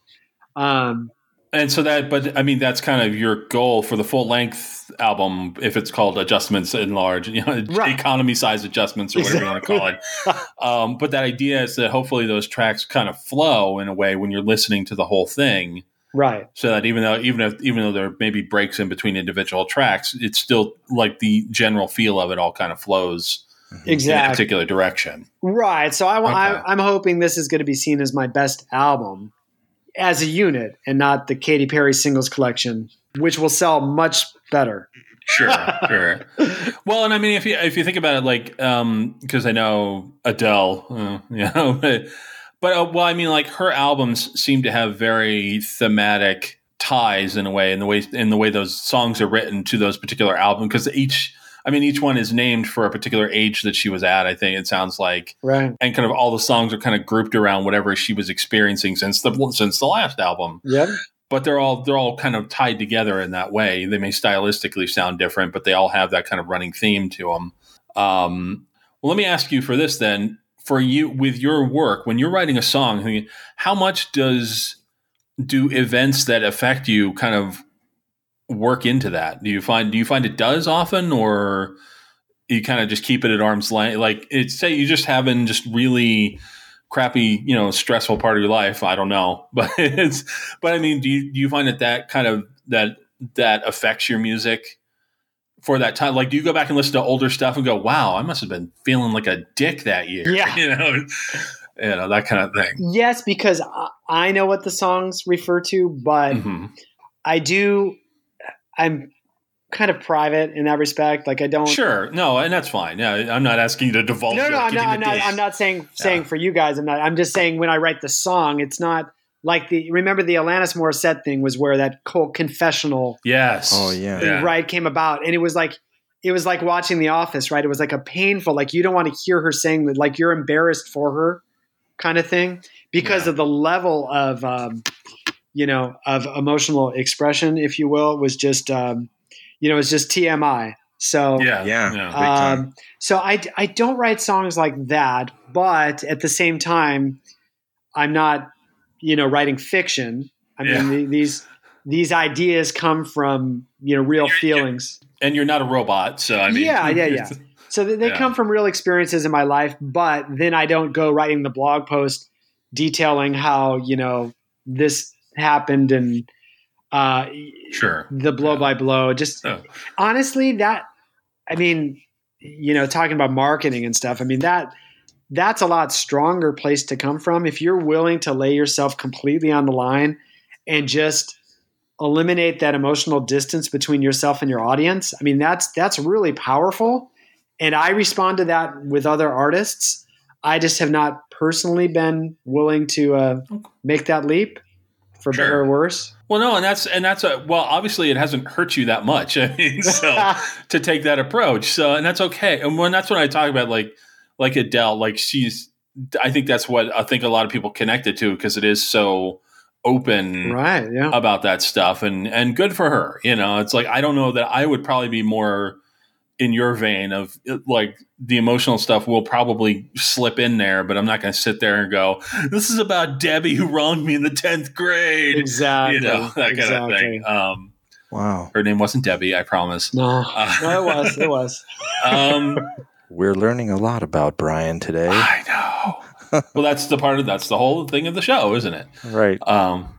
And so that, but I mean, that's kind of your goal for the full length album, if it's called Adjustments in Large, you know, right. Economy size adjustments or whatever exactly. you want to call it. But that idea is that hopefully those tracks kind of flow in a way when you're listening to the whole thing, right? So that even though there may be breaks in between individual tracks, it's still like the general feel of it all kind of flows. Exactly. In a particular direction. Right. So I'm hoping this is going to be seen as my best album as a unit and not the Katy Perry singles collection, which will sell much better. Sure. Sure. Well, and I mean, if you think about it, like, cause I know Adele, you know, but I mean, like, her albums seem to have very thematic ties in a way, in the way those songs are written to those particular albums. Cause each one is named for a particular age that she was at, I think it sounds like. Right. And kind of all the songs are kind of grouped around whatever she was experiencing since the last album. Yeah. But they're all kind of tied together in that way. They may stylistically sound different, but they all have that kind of running theme to them. Well, let me ask you for this then. For you, with your work, when you're writing a song, how much do events that affect you kind of work into that? Do you find it does often, or you kind of just keep it at arm's length? Like, it's, say you're just having just really crappy, you know, stressful part of your life. I don't know, but I mean, do you find that kind of that affects your music for that time? Like, do you go back and listen to older stuff and go, wow, I must've been feeling like a dick that year. Yeah. You know, that kind of thing. Yes. Because I know what the songs refer to, but mm-hmm. I'm kind of private in that respect. Like, I don't. Sure. No, and that's fine. Yeah, I'm not asking you to divulge. No, I'm not. I'm not saying for you guys. I'm not. I'm just saying when I write the song, it's not like remember the Alanis Morissette thing was where that whole confessional. Yes. Oh yeah. Thing, yeah. Right. Came about, and it was like watching The Office. Right. It was like a painful, like, you don't want to hear her saying that, like, you're embarrassed for her, kind of thing, because of the level of. You know, of emotional expression, if you will, was just, you know, it's just TMI. So, yeah. So I don't write songs like that, but at the same time, I'm not, you know, writing fiction. I mean, these ideas come from, you know, real feelings. And you're not a robot. So I mean, yeah. So they come from real experiences in my life, but then I don't go writing the blog post detailing how, you know, this happened and the blow by blow. Just honestly, that, I mean, you know, talking about marketing and stuff, I mean, that's a lot stronger place to come from. If you're willing to lay yourself completely on the line and just eliminate that emotional distance between yourself and your audience, I mean, that's really powerful. And I respond to that with other artists. I just have not personally been willing to make that leap. For better or worse. Well, no, and that's obviously it hasn't hurt you that much. I mean, so to take that approach. So, and that's okay. And when that's when I talk about like Adele, like I think that's what I think a lot of people connected to, because it is so open about that stuff, and good for her. You know, it's like, I don't know that I would probably be more in your vein of like the emotional stuff will probably slip in there, but I'm not going to sit there and go, this is about Debbie who wronged me in the 10th grade. Exactly. You know, that kind of thing. Wow. Her name wasn't Debbie. I promise. No, it was. We're learning a lot about Brian today. I know. Well, that's the whole thing of the show, isn't it? Right.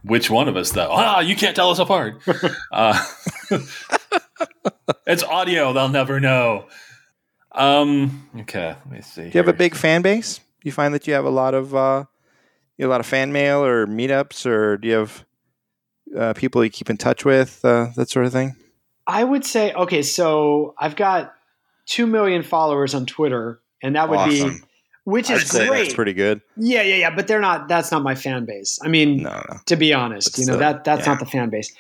Which one of us though? You can't tell us apart. It's audio. They'll never know. Okay. Let me see. Do you have a big fan base? Do you find that you have a lot of fan mail or meetups, or do you have people you keep in touch with, that sort of thing? I would say, okay, so I've got 2 million followers on Twitter, and that would be, which is great. That's pretty good. Yeah. But that's not my fan base. I mean, no. To be honest, but you know, that's not the fan base.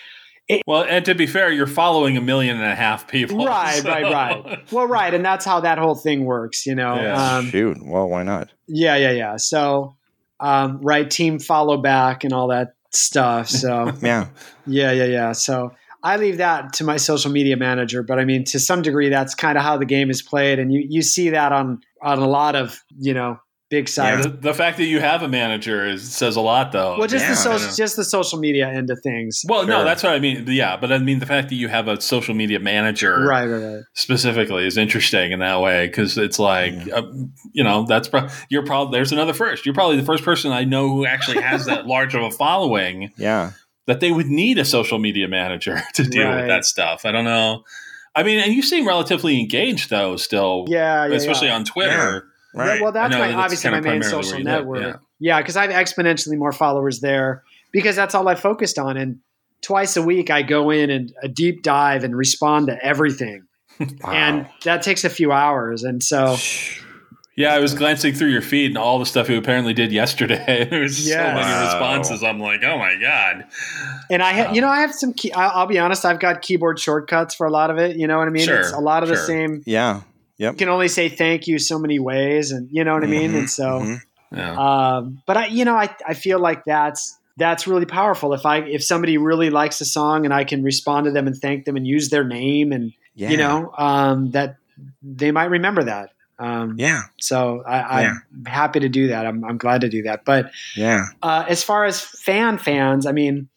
Well, and to be fair, you're following 1.5 million people. Right, so. Right. Well, right. And that's how that whole thing works, you know. Yeah. Shoot. Well, why not? Yeah. So, team follow back and all that stuff. So, yeah. So I leave that to my social media manager. But I mean, to some degree, that's kind of how the game is played. And you see that on a lot of, you know, Big side. Yeah. The fact that you have a manager says a lot, though. Well, just the social media end of things. Well, sure. No, that's what I mean. Yeah, but I mean the fact that you have a social media manager, right. Specifically, is interesting in that way because it's like, that's you're probably there's another first. You're probably the first person I know who actually has that large of a following. Yeah, that they would need a social media manager to deal with that stuff. I don't know. I mean, and you seem relatively engaged though, still. Yeah, especially on Twitter. Yeah. Right. Yeah, well, that's obviously my main social network. Yeah, because I have exponentially more followers there because that's all I focused on. And twice a week, I go in and a deep dive and respond to everything. Wow. And that takes a few hours. And so, yeah, I was glancing through your feed and all the stuff you apparently did yesterday. There's so many responses. I'm like, oh my God. And I have some. I'll be honest, I've got keyboard shortcuts for a lot of it. You know what I mean? Sure, it's a lot of the same. Yeah. Yep. You can only say thank you so many ways, and you know what I mean. And so, but I feel like that's really powerful. If somebody really likes a song and I can respond to them and thank them and use their name, and that they might remember that. So I'm happy to do that. I'm glad to do that. But as far as fans, I mean,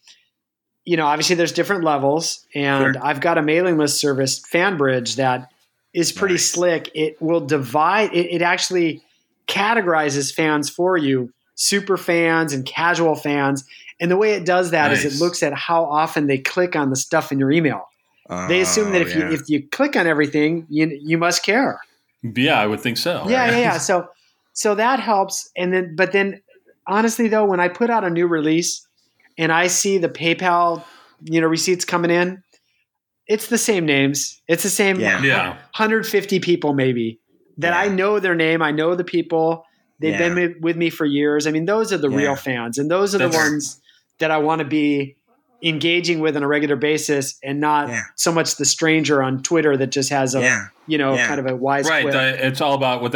obviously there's different levels, and I've got a mailing list service, FanBridge, that is pretty slick. It will divide. It actually categorizes fans for you, super fans and casual fans. And the way it does that is it looks at how often they click on the stuff in your email. They assume that if you click on everything, you must care. Yeah, I would think so. Yeah. So that helps. But then honestly though, when I put out a new release and I see the PayPal, receipts coming in, it's the same names. It's the same 150 people maybe that I know their name. I know the people. They've been with me for years. I mean, those are the real fans. And those are the ones that I want to be engaging with on a regular basis and not so much the stranger on Twitter that just has a, kind of a wise quip. It's all about when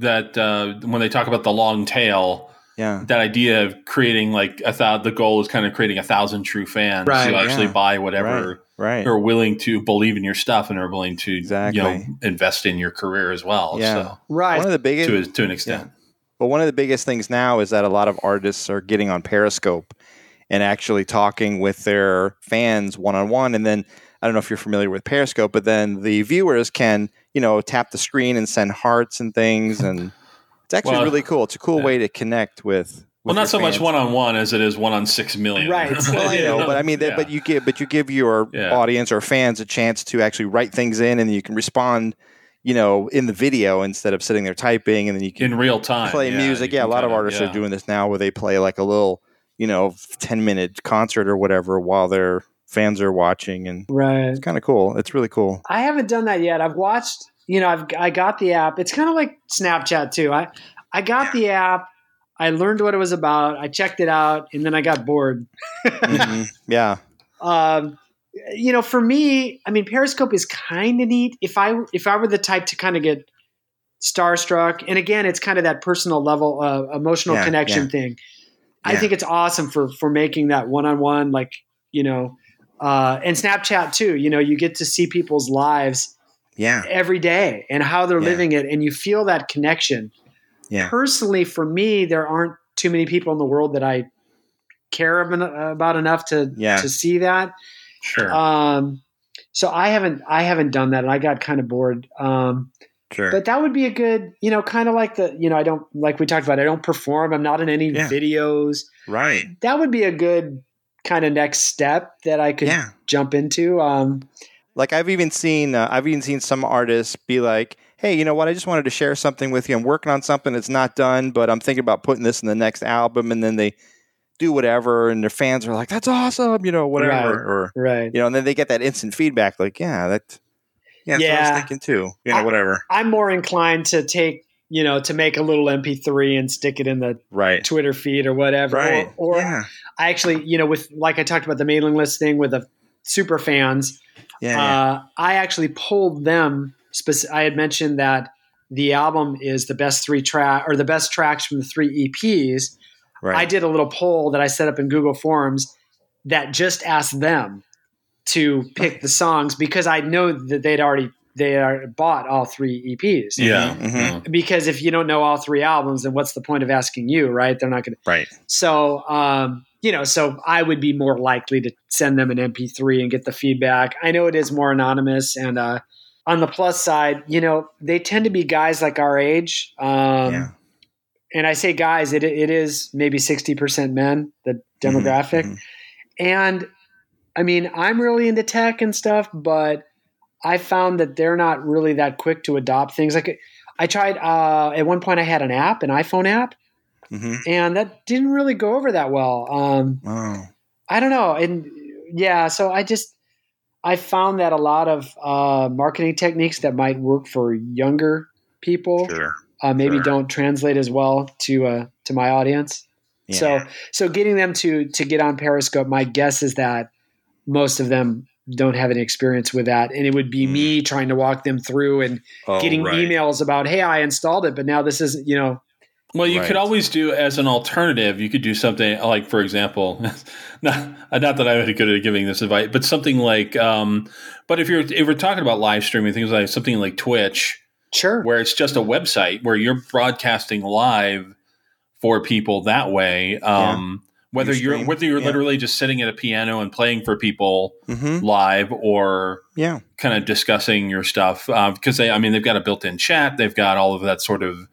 they talk about the long tail. Yeah, that idea of creating the goal is kind of creating 1,000 true fans who actually buy whatever, are willing to believe in your stuff and are willing to invest in your career as well. Yeah, so, one of the biggest to an extent. Yeah. But one of the biggest things now is that a lot of artists are getting on Periscope and actually talking with their fans one-on-one. And then I don't know if you're familiar with Periscope, but then the viewers can tap the screen and send hearts and things and. It's actually really cool. It's a cool way to connect with not so much one-on-one as it is one on 6 million. Right. Well, I know, but I mean, but you give your audience or fans a chance to actually write things in, and you can respond, in the video instead of sitting there typing, and then you can in real time play music. Yeah, a lot of artists are doing this now, where they play like a little, 10-minute concert or whatever while their fans are watching, and it's kind of cool. It's really cool. I haven't done that yet. I've watched. I got the app. It's kind of like Snapchat too. I got the app. I learned what it was about. I checked it out, and then I got bored. Mm-hmm. Yeah. For me, I mean, Periscope is kind of neat. If I were the type to kind of get starstruck, and again, it's kind of that personal level, emotional connection thing. I think it's awesome for making that one-on-one, and Snapchat too. You get to see people's lives. Yeah, every day and how they're living it. And you feel that connection. Yeah. Personally, for me, there aren't too many people in the world that I care about enough to see that. Sure. So I haven't done that. And I got kind of bored. Sure. But that would be a good, kind of like the, I don't, like we talked about, I don't perform. I'm not in any videos. Right. That would be a good kind of next step that I could jump into. Like I've even seen some artists be like, "Hey, you know what? I just wanted to share something with you. I'm working on something that's not done, but I'm thinking about putting this in the next album." And then they do whatever, and their fans are like, "That's awesome!" Whatever, and then they get that instant feedback, like, "That's what I was thinking too." Whatever. I'm more inclined to take, to make a little MP3 and stick it in the Twitter feed or whatever. Right. Or I actually, with like I talked about the mailing list thing with the super fans. I actually polled them. I had mentioned that the album is the best the best tracks from the 3 EPs. Right. I did a little poll that I set up in Google Forms that just asked them to pick the songs because I know that they'd already bought all three EPs. Yeah. Mm-hmm. Because if you don't know all three albums, then what's the point of asking you, right? They're not going to. Right. So, so I would be more likely to send them an MP3 and get the feedback. I know it is more anonymous. And on the plus side, they tend to be guys like our age. And I say guys, it is maybe 60% men, the demographic. Mm-hmm. And I mean, I'm really into tech and stuff, but I found that they're not really that quick to adopt things. Like I tried at one point I had an iPhone app, mm-hmm. and that didn't really go over that well. I don't know. And yeah, so I found that a lot of marketing techniques that might work for younger people maybe don't translate as well to my audience. Yeah. So getting them to get on Periscope, my guess is that most of them don't have any experience with that. And it would be me trying to walk them through and getting emails about, hey, I installed it, but now this isn't, Well, you could always do as an alternative. You could do something like, for example, not that I would go to giving this advice, but something like, but if we're talking about live streaming, things like something like Twitch, sure, where it's just a website where you're broadcasting live for people that way. Whether you're literally just sitting at a piano and playing for people mm-hmm. live or kind of discussing your stuff, because they've got a built-in chat, they've got all of that sort of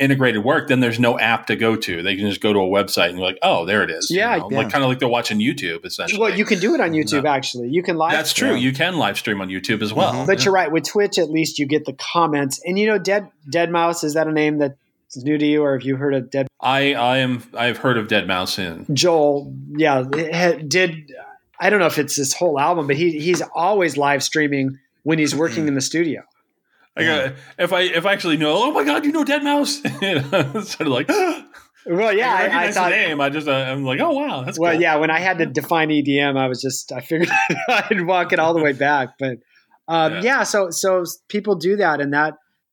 integrated work. Then there's no app to go to; they can just go to a website and you're like, oh, there it is. Yeah, like they're watching YouTube essentially. Well, you can do it on YouTube. Actually, you can live. That's true. You can live stream on YouTube as well. Mm-hmm. But you're right with Twitch. At least you get the comments, and Deadmau5, is that a name that? New to you, or have you heard of Dead? I've heard of Deadmau5. Joel, I don't know if it's this whole album, but he's always live streaming when he's working in the studio. If I actually know, oh my god, Deadmau5, it's sort of like, well, yeah, I thought the name. I'm like, oh wow, that's well, cool. Yeah. When I had to define EDM, I figured I'd walk it all the way back, but so people do that, and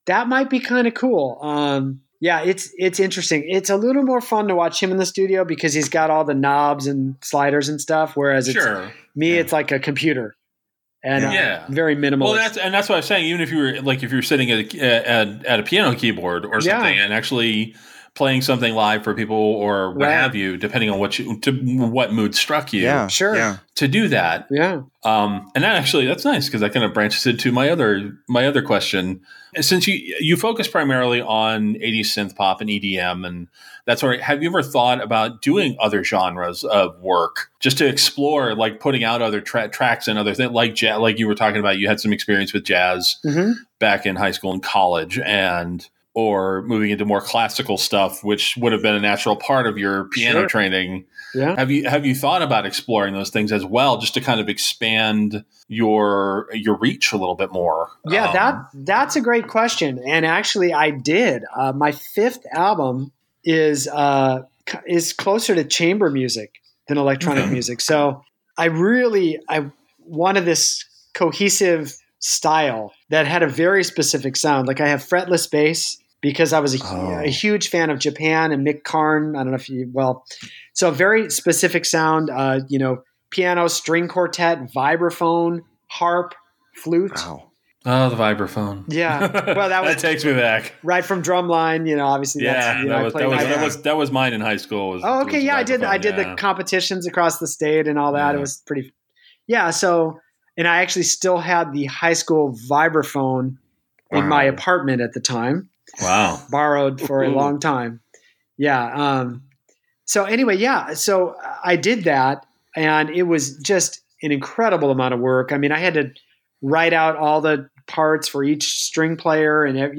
that might be kind of cool. Yeah, it's interesting. It's a little more fun to watch him in the studio because he's got all the knobs and sliders and stuff. Whereas it's like a computer, and very minimal. Well, that's what I was saying. Even if you were like sitting at a piano keyboard or something, and actually playing something live for people or what have you, depending on what mood struck you. Yeah, sure. Yeah. To do that, and that's nice because that kind of branches into my other question. And since you focus primarily on 80s synth pop and EDM and that sort of, have you ever thought about doing other genres of work just to explore, like putting out other tracks and other things, like jazz, like you were talking about? You had some experience with jazz mm-hmm. back in high school and college, or moving into more classical stuff, which would have been a natural part of your piano training. Yeah. Have you thought about exploring those things as well, just to kind of expand your reach a little bit more? Yeah, that's a great question. And actually, I did. My fifth album is closer to chamber music than electronic music. So I wanted this cohesive style that had a very specific sound. Like I have fretless bass because I was a huge fan of Japan and Mick Karn. I don't know if so a very specific sound, piano, string quartet, vibraphone, harp, flute. Wow. Oh, the vibraphone. Yeah. Well, that takes me back. Right from drumline, obviously. Yeah, that was mine in high school. I did the competitions across the state and all that. Yeah. It was pretty, so, and I actually still had the high school vibraphone in my apartment at the time. Wow. Borrowed for a long time. Yeah. So anyway, so I did that, and it was just an incredible amount of work. I mean, I had to write out all the parts for each string player, and it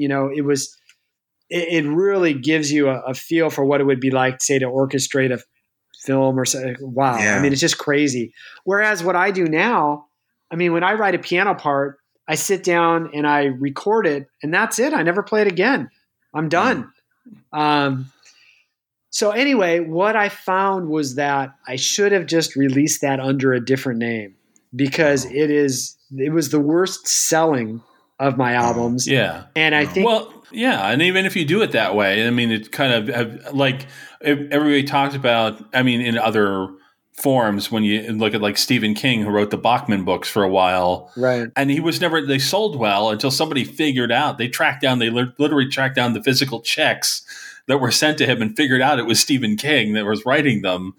really gives you a feel for what it would be like, say, to orchestrate a film or something. Wow. Yeah. I mean, it's just crazy. Whereas what I do now, I mean, when I write a piano part, I sit down and I record it, and that's it. I never play it again. I'm done. So anyway, what I found was that I should have just released that under a different name because it was the worst selling of my albums. Yeah. And I think – and even if you do it that way, I mean, it kind of – like everybody talked about – I mean, in other – forms when you look at like Stephen King, who wrote the Bachman books for a while. Right. And he was never, they sold well until somebody figured out, they literally tracked down the physical checks that were sent to him and figured out it was Stephen King that was writing them.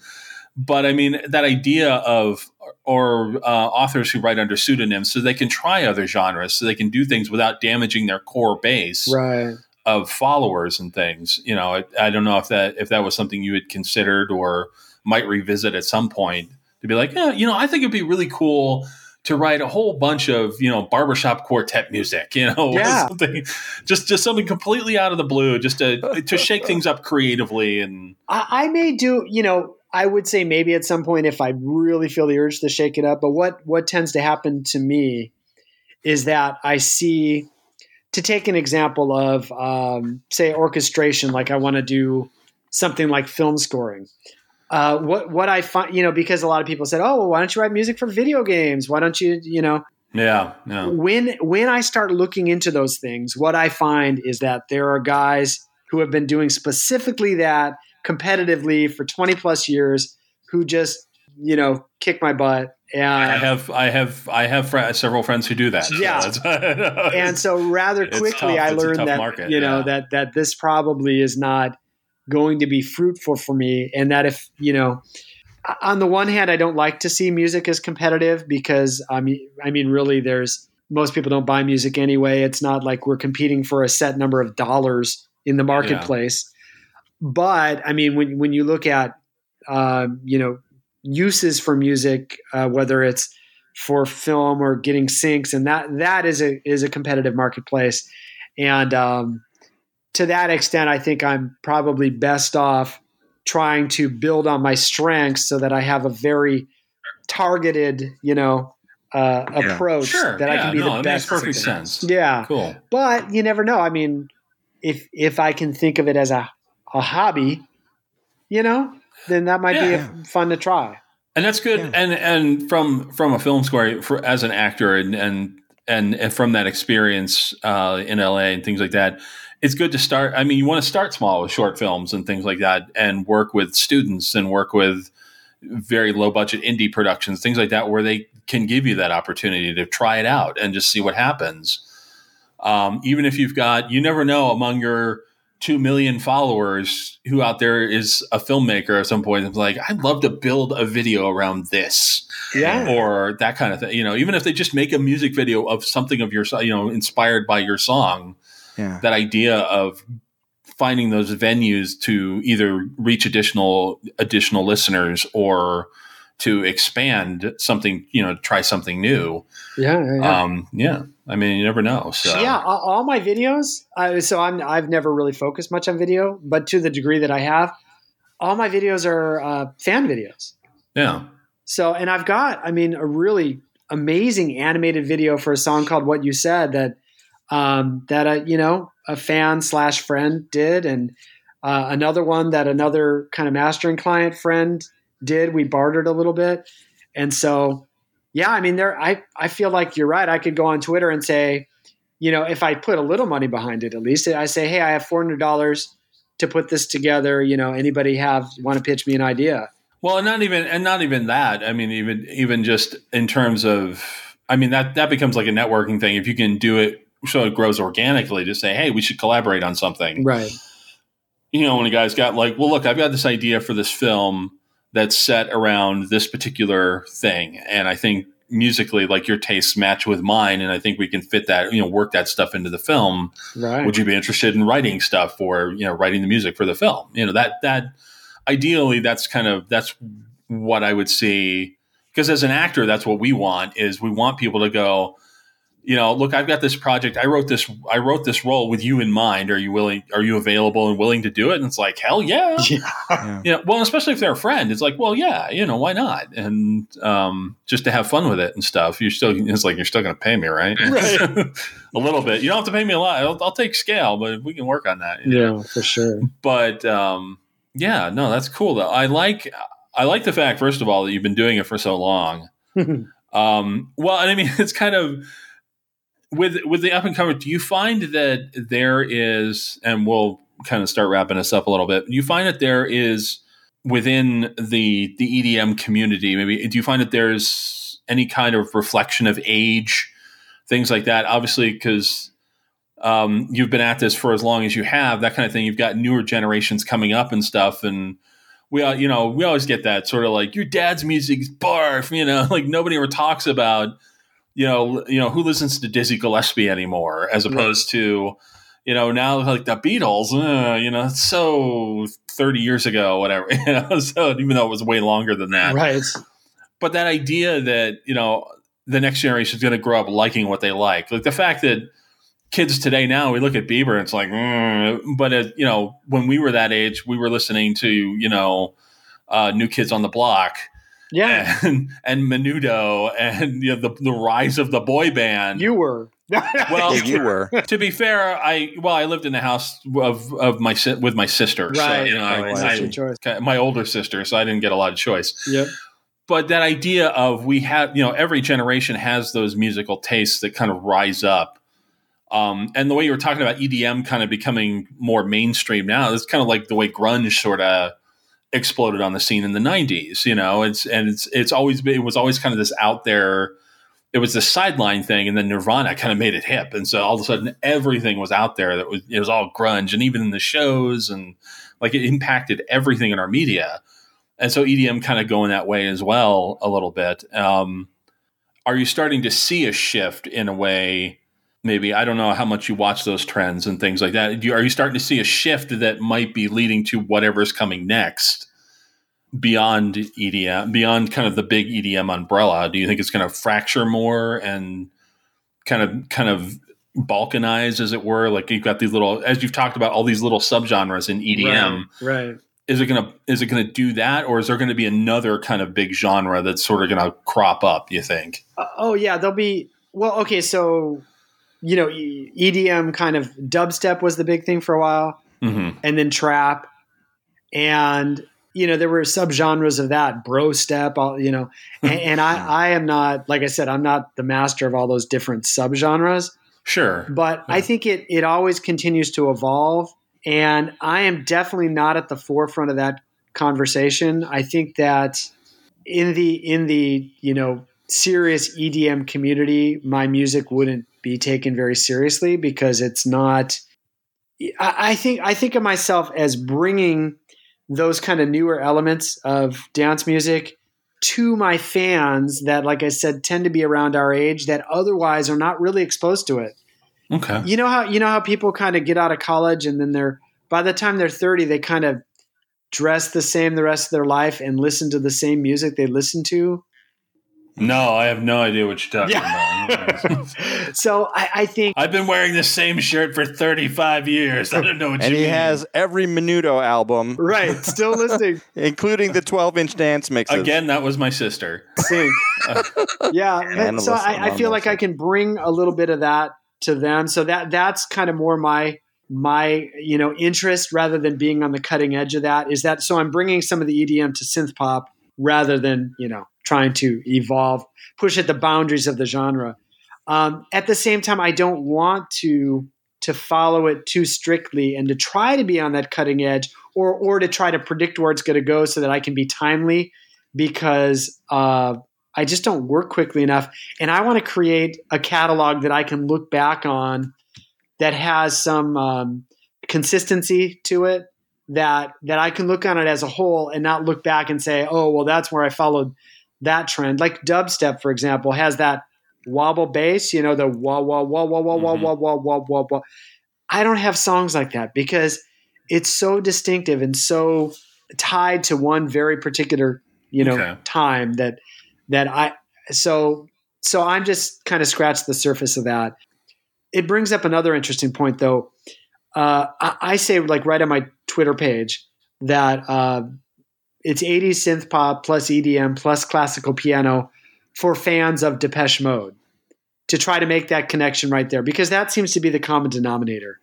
But I mean, that idea of, or authors who write under pseudonyms so they can try other genres, so they can do things without damaging their core base right. of followers and things. You know, I don't know if that was something you had considered or might revisit at some point to be like, yeah, you know, I think it'd be really cool to write a whole bunch of, you know, barbershop quartet music, you know, yeah. something, just something completely out of the blue, just to shake things up creatively. And I may do, you know, I would say maybe at some point if I really feel the urge to shake it up. But what tends to happen to me is that I see, to take an example of, say, orchestration, like I want to do something like film scoring. What I find, you know, because a lot of people said, oh, well, why don't you write music for video games? Why don't you, you know? Yeah. Yeah. When I start looking into those things, what I find is that there are guys who have been doing specifically that competitively for 20 plus years who just, you know, kick my butt. And I have several friends who do that. Yeah. So and so rather quickly, I learned that, market, you know, yeah. that this probably is not going to be fruitful for me. And that if, you know, on the one hand, I don't like to see music as competitive because I mean, really there's, most people don't buy music anyway. It's not like we're competing for a set number of dollars in the marketplace. Yeah. But I mean, when you look at, you know, uses for music, whether it's for film or getting syncs, and that is a competitive marketplace. And to that extent, I think I'm probably best off trying to build on my strengths so that I have a very targeted, you know, approach sure. that I can be the best. That makes perfect sense. Yeah. Cool. But you never know. I mean, if I can think of it as a hobby, you know, then that might be fun to try. And that's good. Yeah. And from a film score as an actor and from that experience in LA and things like that, it's good to start. I mean, you want to start small with short films and things like that and work with students and work with very low budget indie productions, things like that, where they can give you that opportunity to try it out and just see what happens. Even if you never know among your 2 million followers who out there is a filmmaker at some point. It's like, I'd love to build a video around this or that kind of thing. You know, even if they just make a music video of something of your, you know, inspired by your song, that idea of finding those venues to either reach additional listeners or to expand something, you know, try something new. I mean, you never know. So all my videos. I've never really focused much on video, but to the degree that I have, all my videos are fan videos. Yeah. So, and I've got, I mean, a really amazing animated video for a song called "What You Said" that you know, a fan/friend did, and another one that another kind of mastering client friend did. We bartered a little bit, and so. Yeah, I mean, I feel like you're right. I could go on Twitter and say, you know, if I put a little money behind it, at least I say, hey, I have $400 to put this together. You know, anybody want to pitch me an idea? Well, not even that. I mean, even just in terms of, I mean, that becomes like a networking thing. If you can do it so it grows organically, to say, hey, we should collaborate on something, right? You know, when a guy's got like, well, look, I've got this idea for this film that's set around this particular thing. And I think musically, like your tastes match with mine. And I think we can fit that, you know, work that stuff into the film. Right. Would you be interested in writing stuff or, you know, writing the music for the film? You know, that ideally that's what I would see. Because as an actor, that's what we want is we want people to go, you know, look, I've got this project. I wrote this role with you in mind. Are you available and willing to do it? And it's like, hell yeah. Yeah. You know, well, especially if they're a friend, it's like, well, yeah, you know, why not? And, just to have fun with it and stuff, you're still going to pay me, right? Right. A little bit. You don't have to pay me a lot. I'll take scale, but we can work on that. You know? For sure. But, yeah, no, that's cool though. I like the fact, first of all, that you've been doing it for so long. Well, and I mean, it's kind of, With the up and coming, do you find that there is, and we'll kind of start wrapping us up a little bit, do you find that there is within the EDM community, maybe, do you find that there's any kind of reflection of age, things like that? Obviously, because you've been at this for as long as you have, that kind of thing. You've got newer generations coming up and stuff. And we always get that sort of like, your dad's music's barf, like nobody ever talks about, who listens to Dizzy Gillespie anymore, as opposed to, now like the Beatles, it's so 30 years ago, whatever, so even though it was way longer than that. Right. But that idea that, the next generation is going to grow up liking what they like the fact that kids today, now we look at Bieber and it's like, but when we were that age, we were listening to, New Kids on the Block. Yeah. And Menudo and the rise of the boy band. You were. Well, yeah, you were. To be fair, I lived in the house with my sister. Right. So, my older sister, so I didn't get a lot of choice. Yep. But that idea of we have, every generation has those musical tastes that kind of rise up. And the way you were talking about EDM kind of becoming more mainstream now, it's kind of like the way grunge sort of exploded on the scene in the 90s, it was always kind of this out there, it was the sideline thing, and then Nirvana kind of made it hip, and so all of a sudden everything was out there it was all grunge, and even in the shows, and like it impacted everything in our media. And so EDM kind of going that way as well a little bit. Are you starting to see a shift in a way? Maybe, I don't know how much you watch those trends and things like that. Are you starting to see a shift that might be leading to whatever's coming next beyond EDM, beyond kind of the big EDM umbrella? Do you think it's going to fracture more and kind of balkanize, as it were? Like you've got these little, as you've talked about, all these little subgenres in EDM. Right. Is it going to do that, or is there going to be another kind of big genre that's sort of going to crop up, you think? Oh yeah, there'll be. Well, okay, so. EDM kind of dubstep was the big thing for a while, and then trap, and there were subgenres of that, bro step, and I am not, like I said, I'm not the master of all those different subgenres. Sure, but yeah. I think it always continues to evolve, and I am definitely not at the forefront of that conversation. I think that in the serious EDM community, my music wouldn't be taken very seriously because it's not, I think of myself as bringing those kind of newer elements of dance music to my fans that, like I said, tend to be around our age that otherwise are not really exposed to it. Okay. You know how people kind of get out of college and then by the time they're 30, they kind of dress the same the rest of their life and listen to the same music they listen to. No, I have no idea what you're talking about. So I think I've been wearing the same shirt for 35 years. I don't know what you mean. And he has every Menudo album. Right. Still listening. Including the 12-inch dance mixes. Again, that was my sister. Yeah. And so I feel like I can bring a little bit of that to them. So that's kind of more my interest rather than being on the cutting edge of that. Is that so I'm bringing some of the EDM to synth pop rather than, trying to evolve, push at the boundaries of the genre. At the same time, I don't want to follow it too strictly and to try to be on that cutting edge or to try to predict where it's going to go so that I can be timely because I just don't work quickly enough. And I want to create a catalog that I can look back on that has some consistency to it, that I can look on it as a whole and not look back and say, oh, well, that's where I followed that trend. Like dubstep, for example, has that wobble bass, the wah, wah, wah, wah, wah, wah, wah, wah, wah, wah, wah. I don't have songs like that because it's so distinctive and so tied to one very particular, time that I, so I'm just kind of scratched the surface of that. It brings up another interesting point though. I say like right on my Twitter page that, it's 80s synth pop plus EDM plus classical piano for fans of Depeche Mode to try to make that connection right there because that seems to be the common denominator.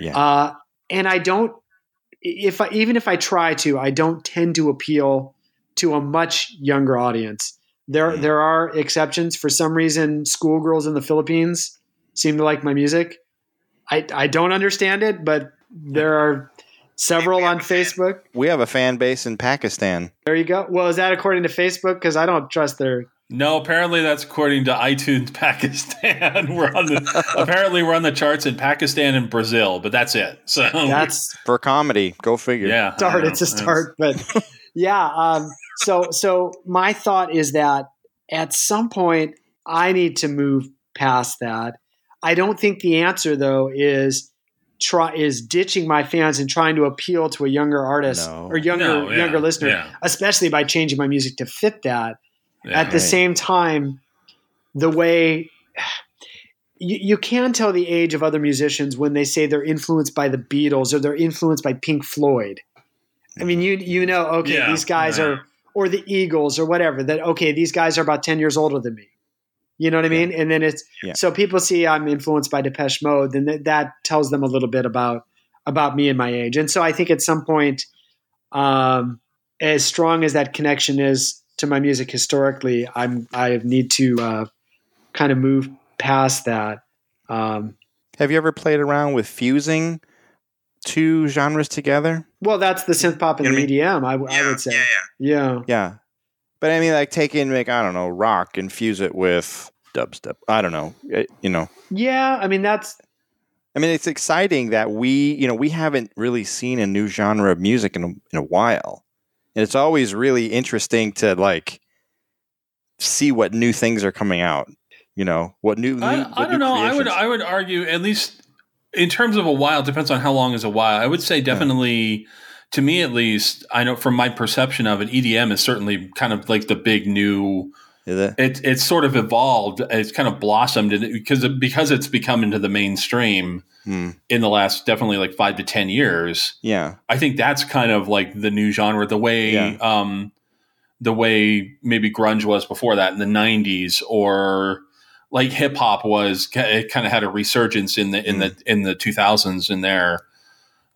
Yeah. And I don't – even if I try to, I don't tend to appeal to a much younger audience. There are exceptions. For some reason, schoolgirls in the Philippines seem to like my music. I don't understand it, but there are – Several on Facebook. We have a fan base in Pakistan. There you go. Well, is that according to Facebook? Because I don't trust their... No, apparently that's according to iTunes Pakistan. Apparently we're on the charts in Pakistan and Brazil, but that's it. So that's for comedy. Go figure. Yeah, it's a start, but yeah. So my thought is that at some point I need to move past that. I don't think the answer though is ditching my fans and trying to appeal to a younger artist or younger listener, especially by changing my music to fit that. Yeah, at the same time, the way you can tell the age of other musicians when they say they're influenced by the Beatles or they're influenced by Pink Floyd. I mean, you know, okay, these guys are – or the Eagles or whatever, that, okay, these guys are about 10 years older than me. You know what I mean? And then it's so people see I'm influenced by Depeche Mode, then that tells them a little bit about me and my age. And so I think at some point, as strong as that connection is to my music historically, I need to kind of move past that. Have you ever played around with fusing two genres together? Well, that's the synth pop and the EDM, I would say. Yeah. But I mean, like taking, like, I don't know, rock and fuse it with dubstep. I don't know, Yeah, I mean it's exciting that we haven't really seen a new genre of music in a while. And it's always really interesting to like see what new things are coming out. You know, what new. I don't know. I would argue, at least in terms of a while, depends on how long is a while. I would say definitely, to me at least, I know from my perception of it, EDM is certainly kind of like the big new. It's sort of evolved. It's kind of blossomed because it's become into the mainstream in the last definitely like 5 to 10 years. Yeah, I think that's kind of like the new genre. The way maybe grunge was before that in the 90s, or like hip hop was. It kind of had a resurgence in the 2000s in there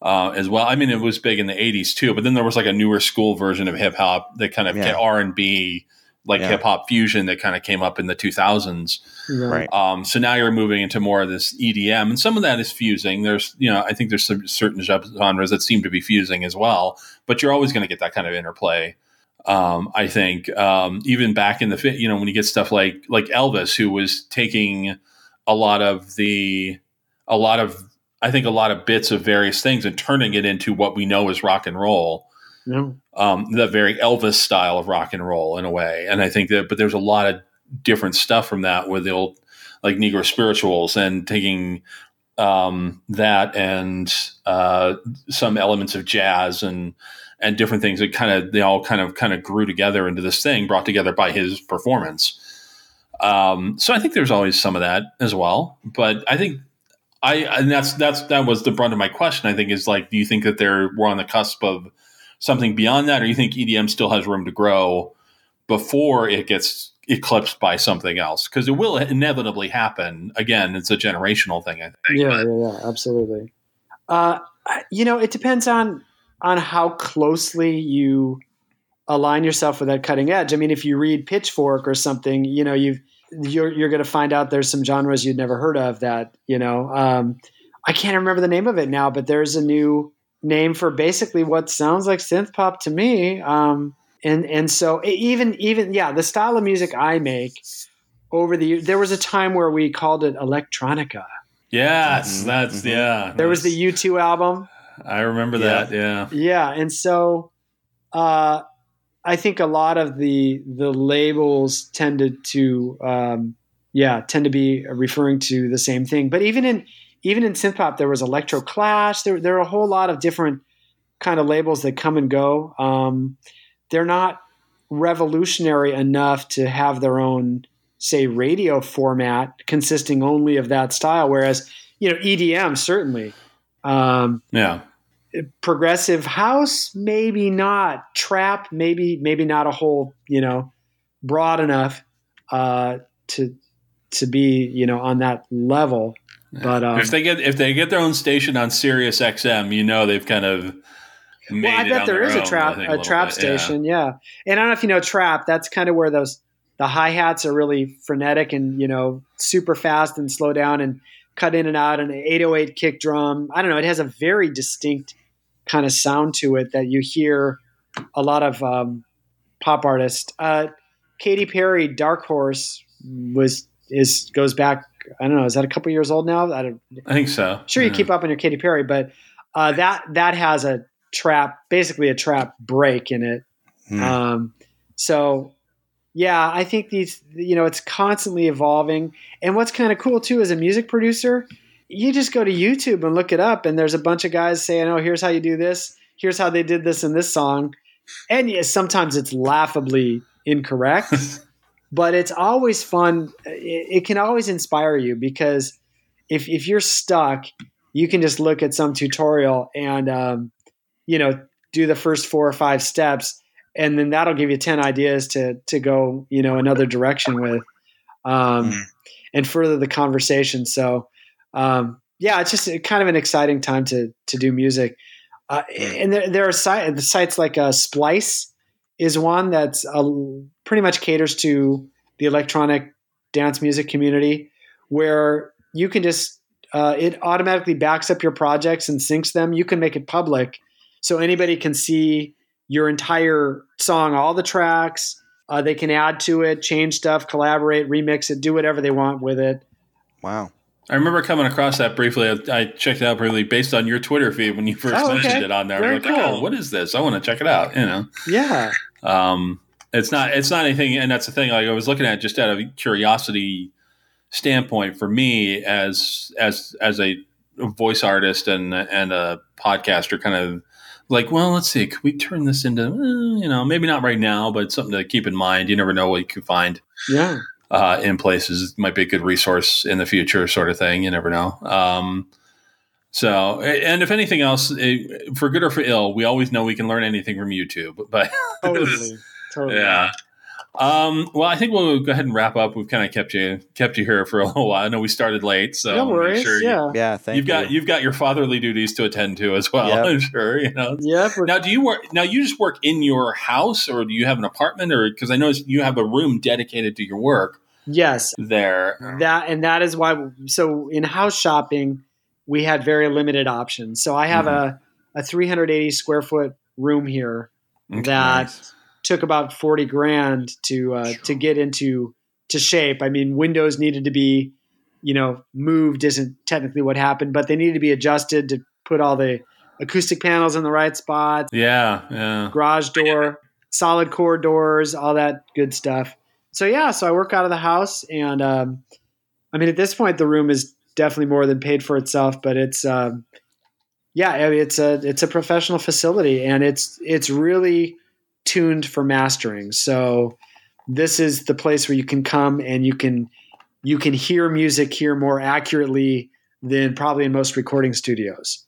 as well. I mean, it was big in the 80s too, but then there was like a newer school version of hip hop that kind of R&B. Like hip hop fusion that kind of came up in the 2000s. Right. So now you're moving into more of this EDM, and some of that is fusing. There's, I think there's some certain genres that seem to be fusing as well, but you're always going to get that kind of interplay. I think even back in the, when you get stuff like Elvis, who was taking a lot of bits of various things and turning it into what we know is rock and roll. No. The very Elvis style of rock and roll in a way. And I think that, but there's a lot of different stuff from that with the old, like Negro spirituals and taking that and some elements of jazz and different things that they all kind of grew together into this thing brought together by his performance. So I think there's always some of that as well, but I think that was the brunt of my question. I think is like, do you think that we're on the cusp of something beyond that, or you think EDM still has room to grow before it gets eclipsed by something else? Because it will inevitably happen. Again, it's a generational thing, I think. Yeah, absolutely. It depends on how closely you align yourself with that cutting edge. I mean, if you read Pitchfork or something, you're going to find out there's some genres you'd never heard of that, I can't remember the name of it now, but there's a new name for basically what sounds like synth pop to me. And so the style of music I make over the years, there was a time where we called it electronica. Yes. Mm-hmm. That's There was the U2 album. I remember that. Yeah. Yeah. And so, I think a lot of the labels tend to be referring to the same thing, but even in synthpop, there was electro clash. There are a whole lot of different kind of labels that come and go. They're not revolutionary enough to have their own, say, radio format consisting only of that style. Whereas, EDM certainly. Progressive house, maybe not. Trap, maybe not a whole, broad enough to be, on that level. But if they get their own station on Sirius XM, they've kind of made it. Well, I bet there is a trap station, yeah. And I don't know if you know trap. That's kind of where the hi-hats are really frenetic and super fast and slow down and cut in and out, and an 808 kick drum. I don't know. It has a very distinct kind of sound to it that you hear a lot of pop artists. Katy Perry, Dark Horse goes back. I don't know. Is that a couple years old now? I think so. Sure, you keep up on your Katy Perry, but that has a trap, basically a trap break in it. So yeah, I think these, it's constantly evolving. And what's kind of cool too, as a music producer, you just go to YouTube and look it up, and there's a bunch of guys saying, "Oh, here's how you do this. Here's how they did this in this song." And yeah, sometimes it's laughably incorrect, but it's always fun. It can always inspire you, because if you're stuck, you can just look at some tutorial and, do the first 4 or 5 steps, and then that'll give you 10 ideas to go, another direction with, and further the conversation. So, it's just kind of an exciting time to do music. And there are sites like Splice is one that's pretty much caters to the electronic dance music community, where you can just, it automatically backs up your projects and syncs them. You can make it public, so anybody can see your entire song, all the tracks. They can add to it, change stuff, collaborate, remix it, do whatever they want with it. Wow. I remember coming across that briefly. I checked it out briefly based on your Twitter feed when you first mentioned it on there. Very cool. Oh, what is this? I want to check it out, Yeah. It's not anything, and that's the thing. Like, I was looking at it just out of curiosity standpoint for me as a voice artist and a podcaster, kind of like, well, let's see, could we turn this into, maybe not right now, but something to keep in mind. You never know what you could find. Yeah. In places, it might be a good resource in the future, sort of thing. You never know. And if anything else, for good or for ill, we always know we can learn anything from YouTube. But totally. Yeah. Well, I think we'll go ahead and wrap up. We've kind of kept you here for a little while. I know we started late, so no worries. I'm sure you've got your fatherly duties to attend to as well. Yep. I'm sure. Now, do you work? Now, you just work in your house, or do you have an apartment? Or because I noticed you have a room dedicated to your work. Yes, there. That is why. So in house shopping, we had very limited options. So I have a 380 square foot room here that. Nice. Took about $40,000 to get into shape. I mean, windows needed to be, moved isn't technically what happened, but they needed to be adjusted to put all the acoustic panels in the right spots. Yeah, yeah. Garage door, solid core doors, all that good stuff. So so I work out of the house, and at this point the room is definitely more than paid for itself, but it's it's a professional facility, and it's really tuned for mastering. So this is the place where you can come and you can hear music here more accurately than probably in most recording studios.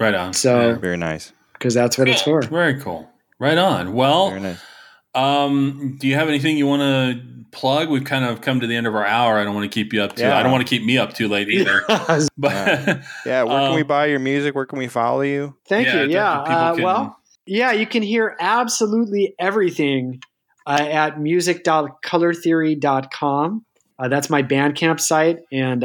Right on. So very nice. Because that's what it's for. Very cool. Right on. Well, very nice. Do you have anything you want to plug? We've kind of come to the end of our hour. I don't want to keep you up I don't want to keep me up too late either. Where can we buy your music? Where can we follow you? Thank you. Yeah. You can hear absolutely everything at music.colortheory.com. That's my Bandcamp site. And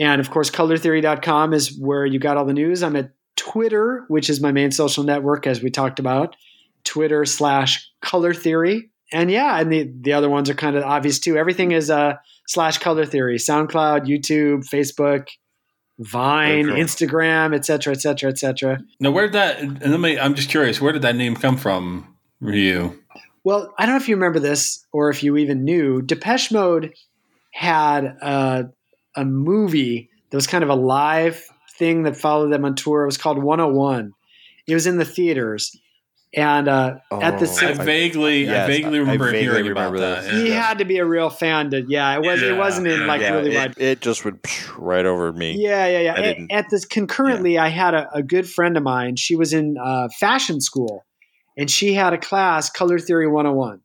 of course, colortheory.com is where you got all the news. I'm at Twitter, which is my main social network, as we talked about, Twitter/colortheory. And the other ones are kind of obvious too. Everything is /colortheory, SoundCloud, YouTube, Facebook, Vine, Instagram, etc. Now, I'm just curious, where did that name come from for you? Well, I don't know if you remember this or if you even knew. Depeche Mode had a movie that was kind of a live thing that followed them on tour. It was called 101. It was in the theaters. And I vaguely remember hearing about that. He had to be a real fan to. Yeah, it was. Yeah, it wasn't in like really wide. It just would right over me. Yeah. I had a good friend of mine. She was in fashion school, and she had a class, Color Theory 101.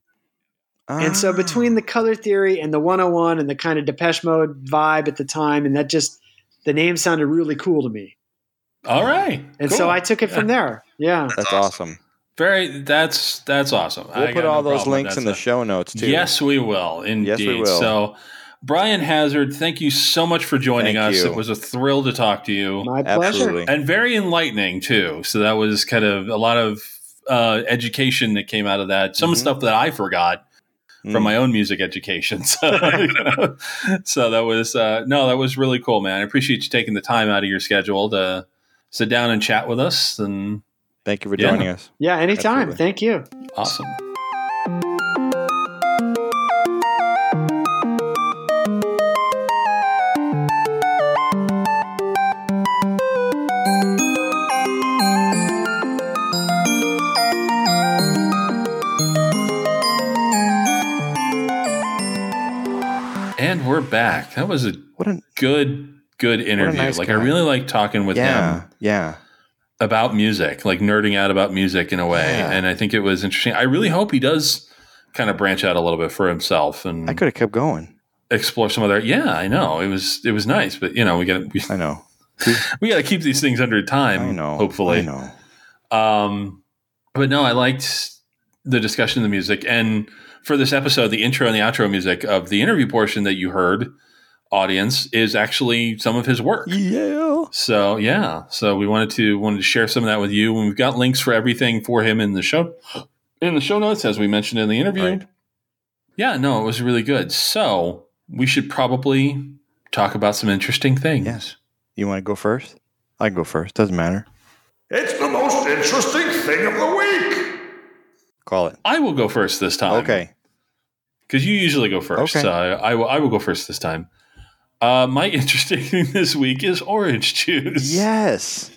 And so between the Color Theory and the 101 and the kind of Depeche Mode vibe at the time, and that just the name sounded really cool to me. All right, and cool. So I took it from there. Yeah, that's awesome. That's awesome. We'll put all those links in the show notes too. Yes, we will. Indeed. So Brian Hazard, thank you so much for joining us. It was a thrill to talk to you. My pleasure. Absolutely. And very enlightening, too. So that was kind of a lot of education that came out of that. Some stuff that I forgot from my own music education. So, so that was, that was really cool, man. I appreciate you taking the time out of your schedule to sit down and chat with us. And thank you for joining us. Yeah, anytime. Absolutely. Thank you. Awesome. We're back. That was a good interview. Nice guy. I really like talking with him. Yeah. About music, like nerding out about music in a way. Yeah. And I think it was interesting. I really hope he does kind of branch out a little bit for himself. And I could have kept going. Explore some other. Yeah, I know. It was nice, but we gotta keep these things under time. I know. Hopefully. I know. But no, I liked the discussion of the music, and for this episode, the intro and the outro music of the interview portion that you heard, audience, is actually some of his work. Yeah. So, we wanted to share some of that with you. And we've got links for everything for him in the show notes, as we mentioned in the interview. Right. Yeah, no, it was really good. So we should probably talk about some interesting things. Yes. You want to go first? I can go first. Doesn't matter. It's the most interesting thing of the week. Call it. I will go first this time. Okay. Because you usually go first, okay. So I will go first this time. My interesting thing this week is orange juice. Yes,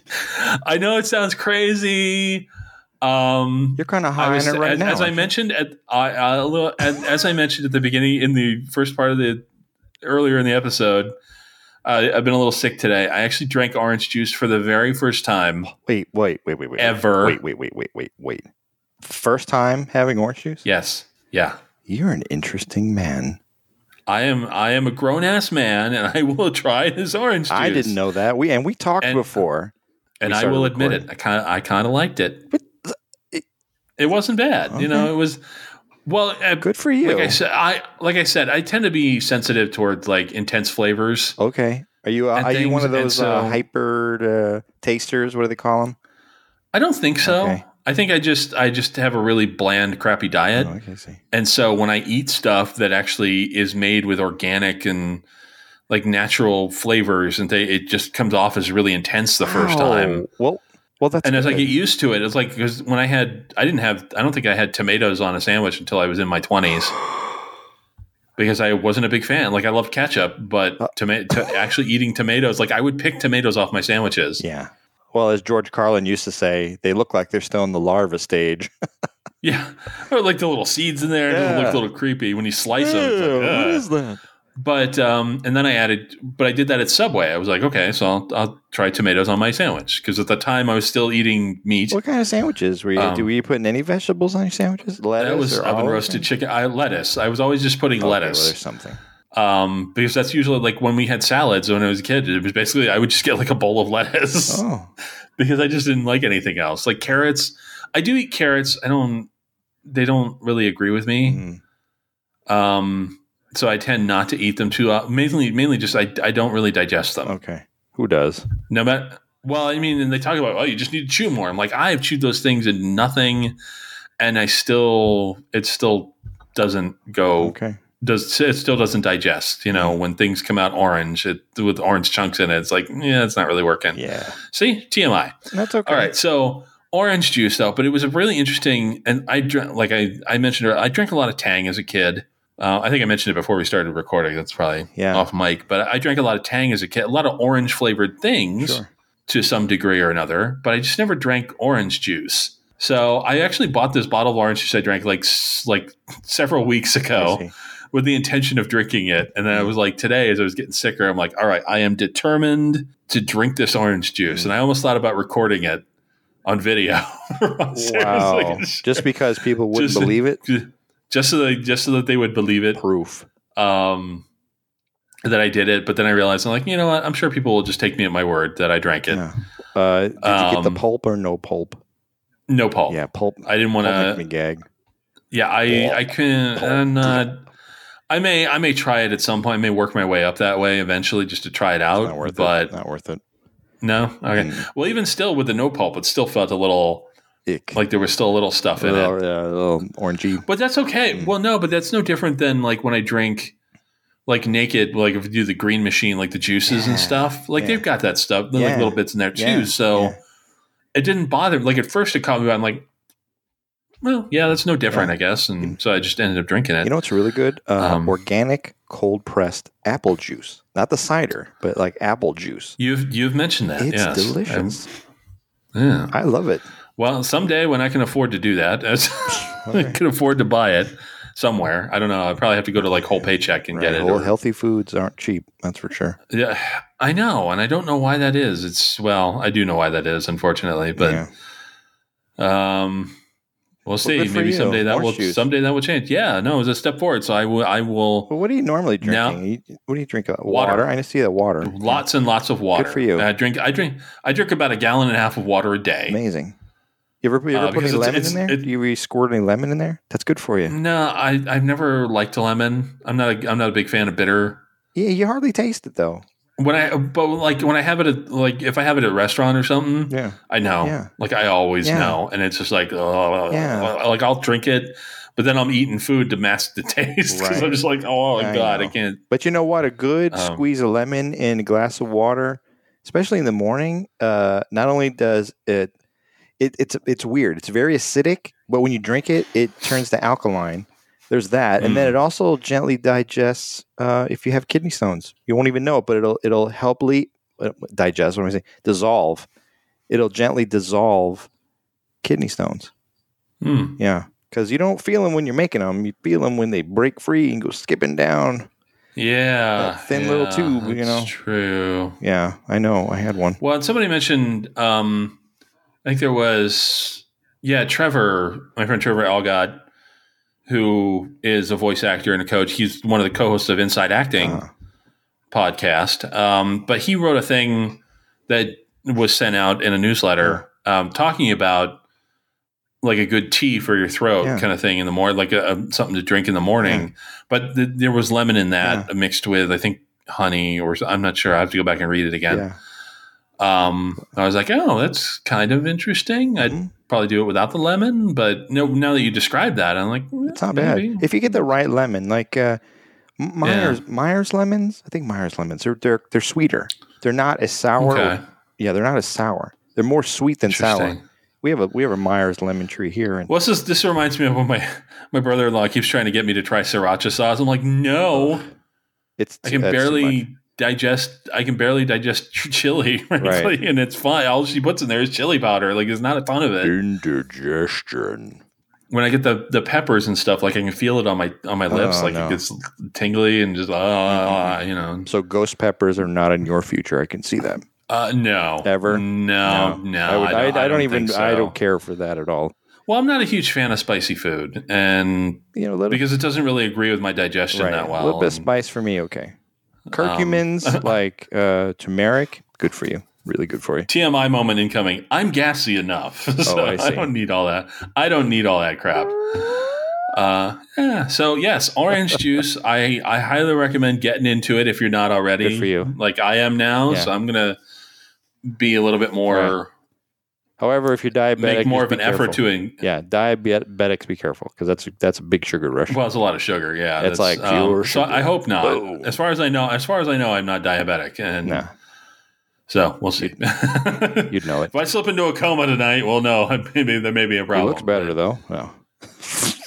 I know it sounds crazy. You're kind of high on it right now. As I mentioned at the beginning in the first part of the earlier in the episode, I've been a little sick today. I actually drank orange juice for the very first time. Wait. Ever? Wait. First time having orange juice? Yes. Yeah. You're an interesting man. I am a grown-ass man, and I will try his orange juice. I didn't know that. We talked before. And I will admit it. I kind of liked it. It wasn't bad. Okay. You know, it was good for you. Like I said, I tend to be sensitive towards like intense flavors. Okay. Are you one of those hyper tasters, what do they call them? I don't think so. Okay. I think I just have a really bland, crappy diet. Oh, okay, see. And so when I eat stuff that actually is made with organic and like natural flavors, and it just comes off as really intense the first time. Well, that's as I get used to it, it's like because when I don't think I had tomatoes on a sandwich until I was in my 20s because I wasn't a big fan. Like I love ketchup, but actually eating tomatoes, like I would pick tomatoes off my sandwiches. Yeah. Well, as George Carlin used to say, they look like they're still in the larva stage. Yeah. Or like the little seeds in there. Yeah. It looked a little creepy when you slice them. It's like, what is that? But and then I did that at Subway. I was like, okay, so I'll try tomatoes on my sandwich because at the time I was still eating meat. What kind of sandwiches were you? Were you putting any vegetables on your sandwiches? Lettuce? That was oven roasted chicken. Lettuce. I was always just putting lettuce or something. Because that's usually like when we had salads when I was a kid, it was basically I would just get like a bowl of lettuce because I just didn't like anything else. Like carrots, I do eat carrots. They don't really agree with me. So I tend not to eat them too. Mainly just I don't really digest them. Okay, who does? No matter. Well, I mean, and they talk about you just need to chew more. I'm like I have chewed those things and nothing, and it still doesn't go. Okay. It still doesn't digest, you know, when things come out orange with orange chunks in it. It's like, yeah, it's not really working. Yeah. See? TMI. That's okay. All right. So orange juice, though. But it was a really interesting – and I drank, like I mentioned, I drank a lot of Tang as a kid. I think I mentioned it before we started recording. That's probably off mic. But I drank a lot of Tang as a kid, a lot of orange-flavored things to some degree or another. But I just never drank orange juice. So I actually bought this bottle of orange juice I drank like several weeks ago. With the intention of drinking it. And then I was like, today, as I was getting sicker, I'm like, all right, I am determined to drink this orange juice. And I almost thought about recording it on video. Wow. Just because people wouldn't believe it? Just so that they would believe it. Proof. That I did it. But then I realized, I'm like, you know what? I'm sure people will just take me at my word that I drank it. Yeah. Did you get the pulp or no pulp? No pulp. Yeah, pulp. I didn't want to. Make me gag. Yeah, I couldn't. I'm not. I may try it at some point. I may work my way up that way eventually just to try it out. It's not worth it. Not worth it. No? Okay. Well, even still with the no pulp, it still felt a little ick. Like there was still a little stuff in it. Yeah, a little orangey. But that's okay. Well, no, but that's no different than like when I drink like naked, like if you do the green machine, like the juices and stuff. Like they've got that stuff. They're like little bits in there too. So it didn't bother me. Like at first it caught me by, I'm like, well, yeah, that's no different, I guess. And so I just ended up drinking it. You know what's really good? Organic cold-pressed apple juice. Not the cider, but like apple juice. You've mentioned that. It's delicious. I love it. Well, someday when I can afford to do that, I can afford to buy it somewhere. I don't know. I probably have to go to like Whole Paycheck and get it. Healthy foods aren't cheap. That's for sure. Yeah, I know. And I don't know why that is. I do know why that is, unfortunately. But we'll see. Maybe someday that will change. Yeah, no, it was a step forward. So I will. Well, what do you normally drink? What do you drink? Water. I see that water. Lots and lots of water. Good for you. I drink about 1.5 gallons of water a day. Amazing. You ever put any lemon in there? Do you squirt any lemon in there? That's good for you. No, I've never liked a lemon. I'm not a big fan of bitter. Yeah, you hardly taste it though. When I have it at, like if I have it at a restaurant or something, I know. Yeah. Like I always know, and it's just like like I'll drink it, but then I'm eating food to mask the taste because I'm just like, oh god, I can't. But you know what? A good squeeze of lemon in a glass of water, especially in the morning, not only does it. It's weird. It's very acidic, but when you drink it, it turns to alkaline. There's that, and then it also gently digests. If you have kidney stones, you won't even know it, but it'll help digest. What am I saying? Dissolve. It'll gently dissolve kidney stones. Yeah, because you don't feel them when you're making them. You feel them when they break free and go skipping down. Yeah, that thin little tube. That's true. Yeah, I know. I had one. Well, and somebody mentioned. I think there was, Trevor, my friend Trevor Algod, who is a voice actor and a coach. He's one of the co-hosts of Inside Acting podcast. But he wrote a thing that was sent out in a newsletter talking about like a good tea for your throat kind of thing in the morning, like something to drink in the morning. Yeah. But there was lemon in that mixed with, I think, honey or I'm not sure. I have to go back and read it again. Yeah. I was like, oh, that's kind of interesting. I'd probably do it without the lemon, but no. Now that you describe that, I'm like, it's not bad. If you get the right lemon, like Meyer's lemons, I think Meyer's lemons, they're sweeter. They're not as sour. Okay. They're not as sour. They're more sweet than sour. We have a Meyer's lemon tree here. And this reminds me of when my brother-in-law keeps trying to get me to try sriracha sauce. I'm like, no, I can barely digest chili, right? And it's fine. All she puts in there is chili powder. Like there's not a ton of it. Indigestion. When I get the peppers and stuff, like I can feel it on my lips. It gets tingly and just . So ghost peppers are not in your future. I can see that. No. Ever? No. I don't think so. I don't care for that at all. Well, I'm not a huge fan of spicy food, and because it doesn't really agree with my digestion that well. A little bit of spice for me, okay. Curcumins like turmeric, good for you. Really good for you. TMI moment incoming. I'm gassy enough, so I don't need all that. I don't need all that crap. So yes, orange juice. I highly recommend getting into it if you're not already. Good for you. Like I am now, so I'm gonna be a little bit more. Right. However, if you're diabetic, make more of an effort to diabetics, be careful because that's a big sugar rush. Well, it's a lot of sugar. Yeah, it's like pure sugar. So I hope not. Whoa. As far as I know, I'm not diabetic, and so we'll see. You'd know it. If I slip into a coma tonight, well, no, maybe there may be a problem. It looks better though. Oh.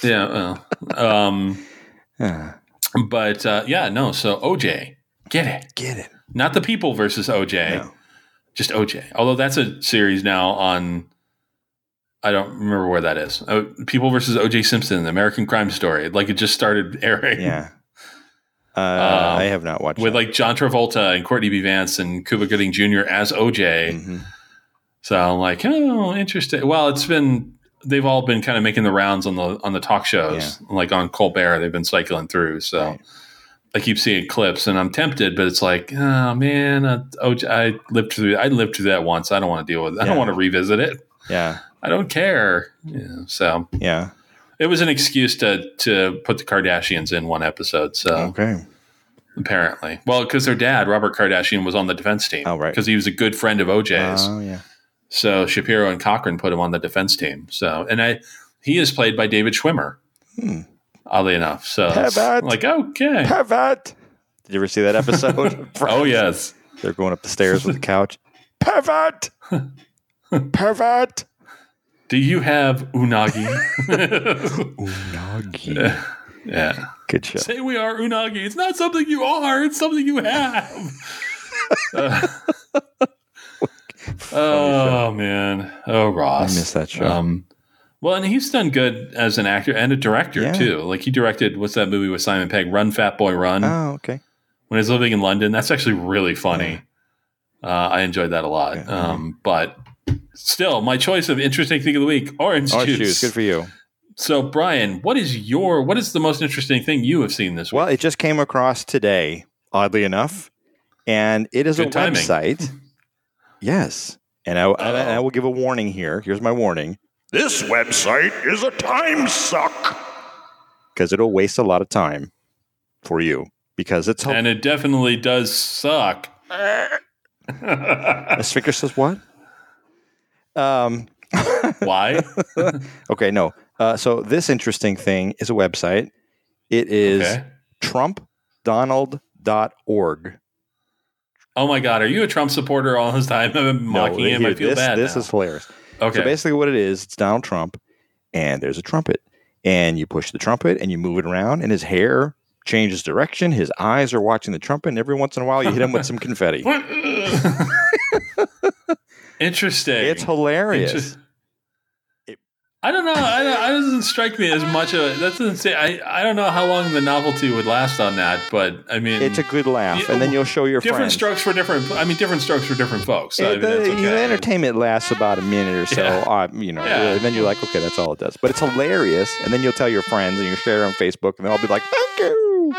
Yeah. Well, but no. So OJ, get it. Not the people versus OJ. No. Just OJ. Although that's a series now on, I don't remember where that is. People versus OJ Simpson, the American Crime Story. Like it just started airing. Yeah. I have not watched it. With John Travolta and Courtney B. Vance and Cuba Gooding Jr. as OJ. Mm-hmm. So I'm like, oh, interesting. Well, they've all been kind of making the rounds on the talk shows. Yeah. Like on Colbert, they've been cycling through. So I keep seeing clips and I'm tempted, but it's like, oh man, I lived through that once. I don't want to deal with it. I don't want to revisit it. Yeah. I don't care. Yeah. So, yeah. It was an excuse to put the Kardashians in one episode. So okay. Apparently. Well, because their dad, Robert Kardashian, was on the defense team. Oh, right. Because he was a good friend of OJ's. Oh, yeah. So Shapiro and Cochran put him on the defense team. So, and he is played by David Schwimmer, oddly enough. So like, okay. Pivot. Did you ever see that episode? Oh, yes. They're going up the stairs with the couch. Pivot. Pivot. Do you have unagi? Unagi. Yeah. Good show. Say we are unagi. It's not something you are. It's something you have. Oh, man. Oh, Ross. I miss that show. Well, and he's done good as an actor and a director, too. Like, he directed, what's that movie with Simon Pegg? Run, Fat Boy, Run. Oh, okay. When he's living in London. That's actually really funny. Yeah. I enjoyed that a lot. Yeah. But... Still, my choice of interesting thing of the week, orange juice. Good for you. So, Brian, what is the most interesting thing you have seen this week? Well, it just came across today, oddly enough, and it is a website. Yes. And I will give a warning here. Here's my warning. This website is a time suck. Because it'll waste a lot of time for you. Because it's... And it definitely does suck. A sphincter says what? Why? Okay, no. So this interesting thing is a website. It is TrumpDonald.org. Oh my God, are you a Trump supporter all this time? I've been mocking him. I feel bad. This is hilarious. Okay. So basically, what it is, it's Donald Trump, and there's a trumpet, and you push the trumpet, and you move it around, and his hair changes direction. His eyes are watching the trumpet, and every once in a while, you hit him with some confetti. Interesting. It's hilarious. I don't know. I doesn't strike me as much of it. That doesn't say. I don't know how long the novelty would last on that, but I mean, it's a good laugh, and then you'll show your friends. Different strokes for different folks. So, that's okay. The entertainment lasts about a minute or so. And then you're like, okay, that's all it does. But it's hilarious, and then you'll tell your friends, and you share it on Facebook, and they'll all be like, thank you.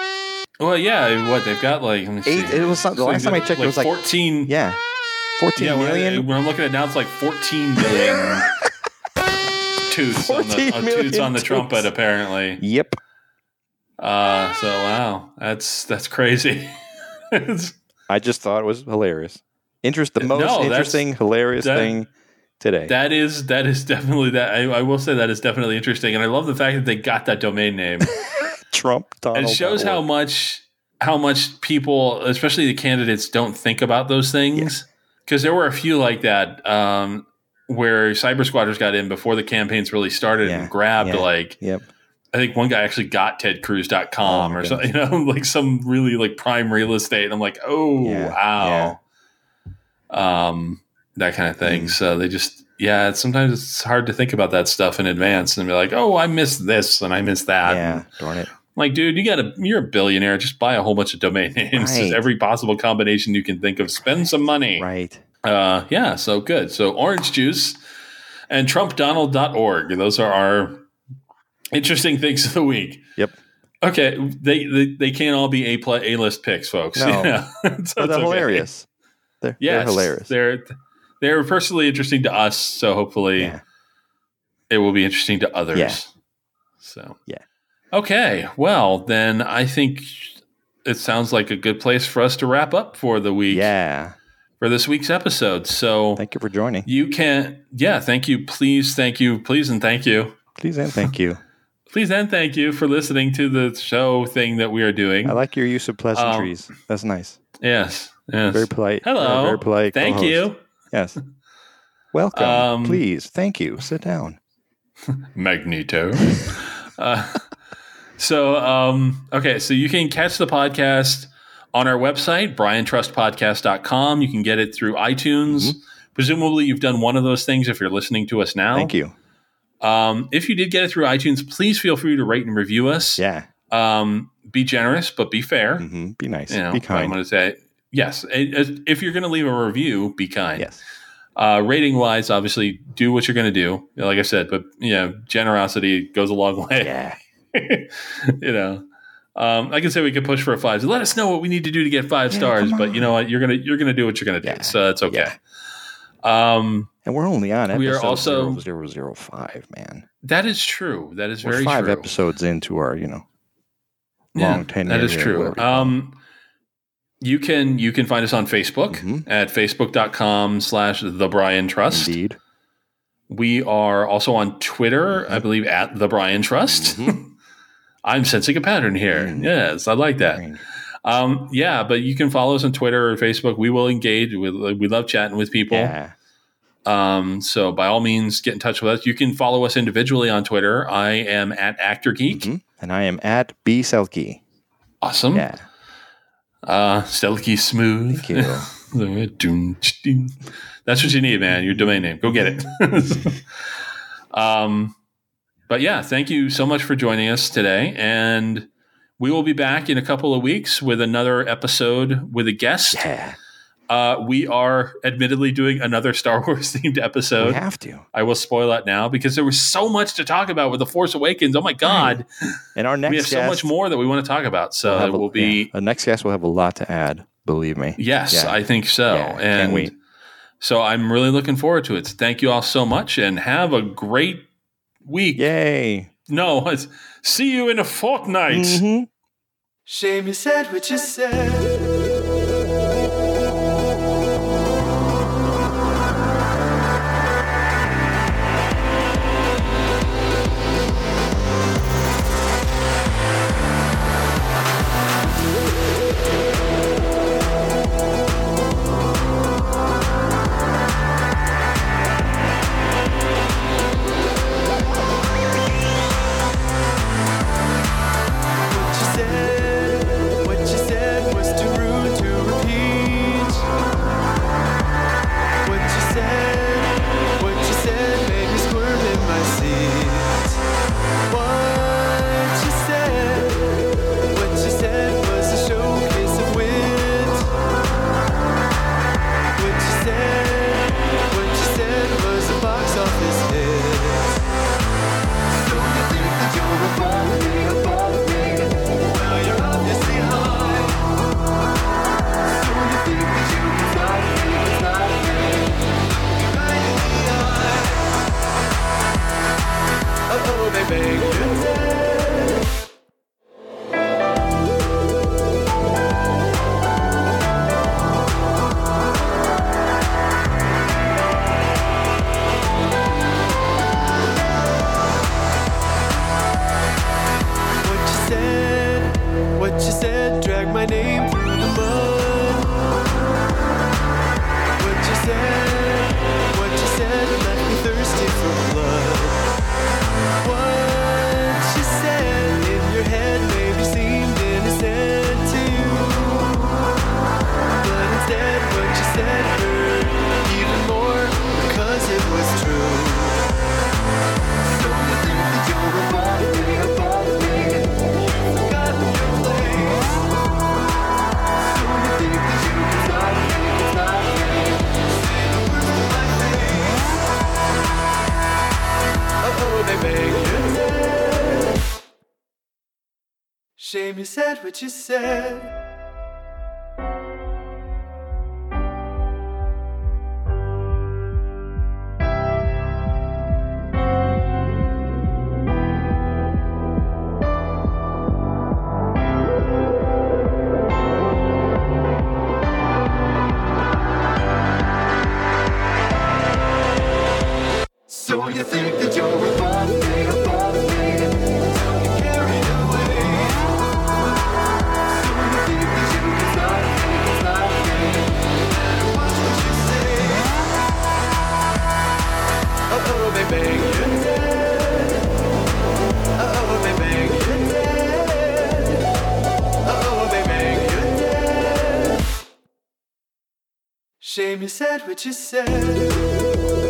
Well, yeah. What they've got, like, eight. It was the last time I checked. It was like 14. Yeah. 14 million? When I'm looking at it now, it's like 14 million toots on the trumpet, apparently. Yep. So, wow. That's crazy. I just thought it was hilarious. The most interesting, hilarious thing today. That is definitely that. I will say that is definitely interesting. And I love the fact that they got that domain name. TrumpDonald.org. It shows how much people, especially the candidates, don't think about those things. Yeah. Because there were a few like that where cyber squatters got in before the campaigns really started and grabbed I think one guy actually got TedCruz.com or something, like some really like prime real estate. And I'm like, wow. Yeah. That kind of thing. Mm-hmm. So they just, sometimes it's hard to think about that stuff in advance and be like, oh, I missed this and I missed that. Yeah, darn it. Like, dude, you're a billionaire. Just buy a whole bunch of domain names. Right. Just every possible combination you can think of. Spend some money. Right. So good. So orange juice and TrumpDonald.org. Those are our interesting things of the week. Yep. Okay. They can't all be A-list picks, folks. No. Yeah. But they're hilarious. They're hilarious. They're personally interesting to us. So hopefully it will be interesting to others. Yeah. So. Yeah. Okay, well, then I think it sounds like a good place for us to wrap up for the week. Yeah. For this week's episode. So thank you for joining. You can, thank you. Please, thank you. Please and thank you. Please and thank you. Please and thank you for listening to the show thing that we are doing. I like your use of pleasantries. That's nice. Yes. Very polite. Hello. Very polite. Thank you. Yes. Welcome. Please. Thank you. Sit down. Magneto. So you can catch the podcast on our website, briantrustpodcast.com. You can get it through iTunes. Mm-hmm. Presumably, you've done one of those things if you're listening to us now. Thank you. If you did get it through iTunes, please feel free to rate and review us. Yeah. Be generous, but be fair. Mm-hmm. Be nice. Be kind. I'm going to say, yes. If you're going to leave a review, be kind. Yes. Rating-wise, obviously, do what you're going to do, like I said. But, generosity goes a long way. Yeah. I can say we could push for a 5. Let us know what we need to do to get 5 stars, but you know what? You're gonna do what you're gonna do. So that's okay. And we're only on episode 0005, man. That is true. That is very true. We're five episodes into our, you know, long tenure. That is true. You can find us on Facebook at facebook.com/The Brian Trust. Indeed. We are also on Twitter, I believe, at The Brian Trust. I'm sensing a pattern here. Yes, I like that. But you can follow us on Twitter or Facebook. We will engage. We love chatting with people. Yeah. So by all means, get in touch with us. You can follow us individually on Twitter. I am at ActorGeek. And I am at BSelke. Awesome. Yeah. Selke Smooth. Thank you. That's what you need, man. Your domain name. Go get it. But yeah, thank you so much for joining us today. And we will be back in a couple of weeks with another episode with a guest. Yeah. We are admittedly doing another Star Wars themed episode. We have to. I will spoil it now because there was so much to talk about with The Force Awakens. Oh my God. And our next guest. We have so much more that we want to talk about. So it will be. The next guest will have a lot to add, believe me. Yes, yeah. I think so. Yeah, can't wait. So I'm really looking forward to it. Thank you all so much and have a great week. Yay. No, it's see you in a fortnight. Shame you said what you said. Shame you said what you said. So you think that you're a bother, Shame you said what you said.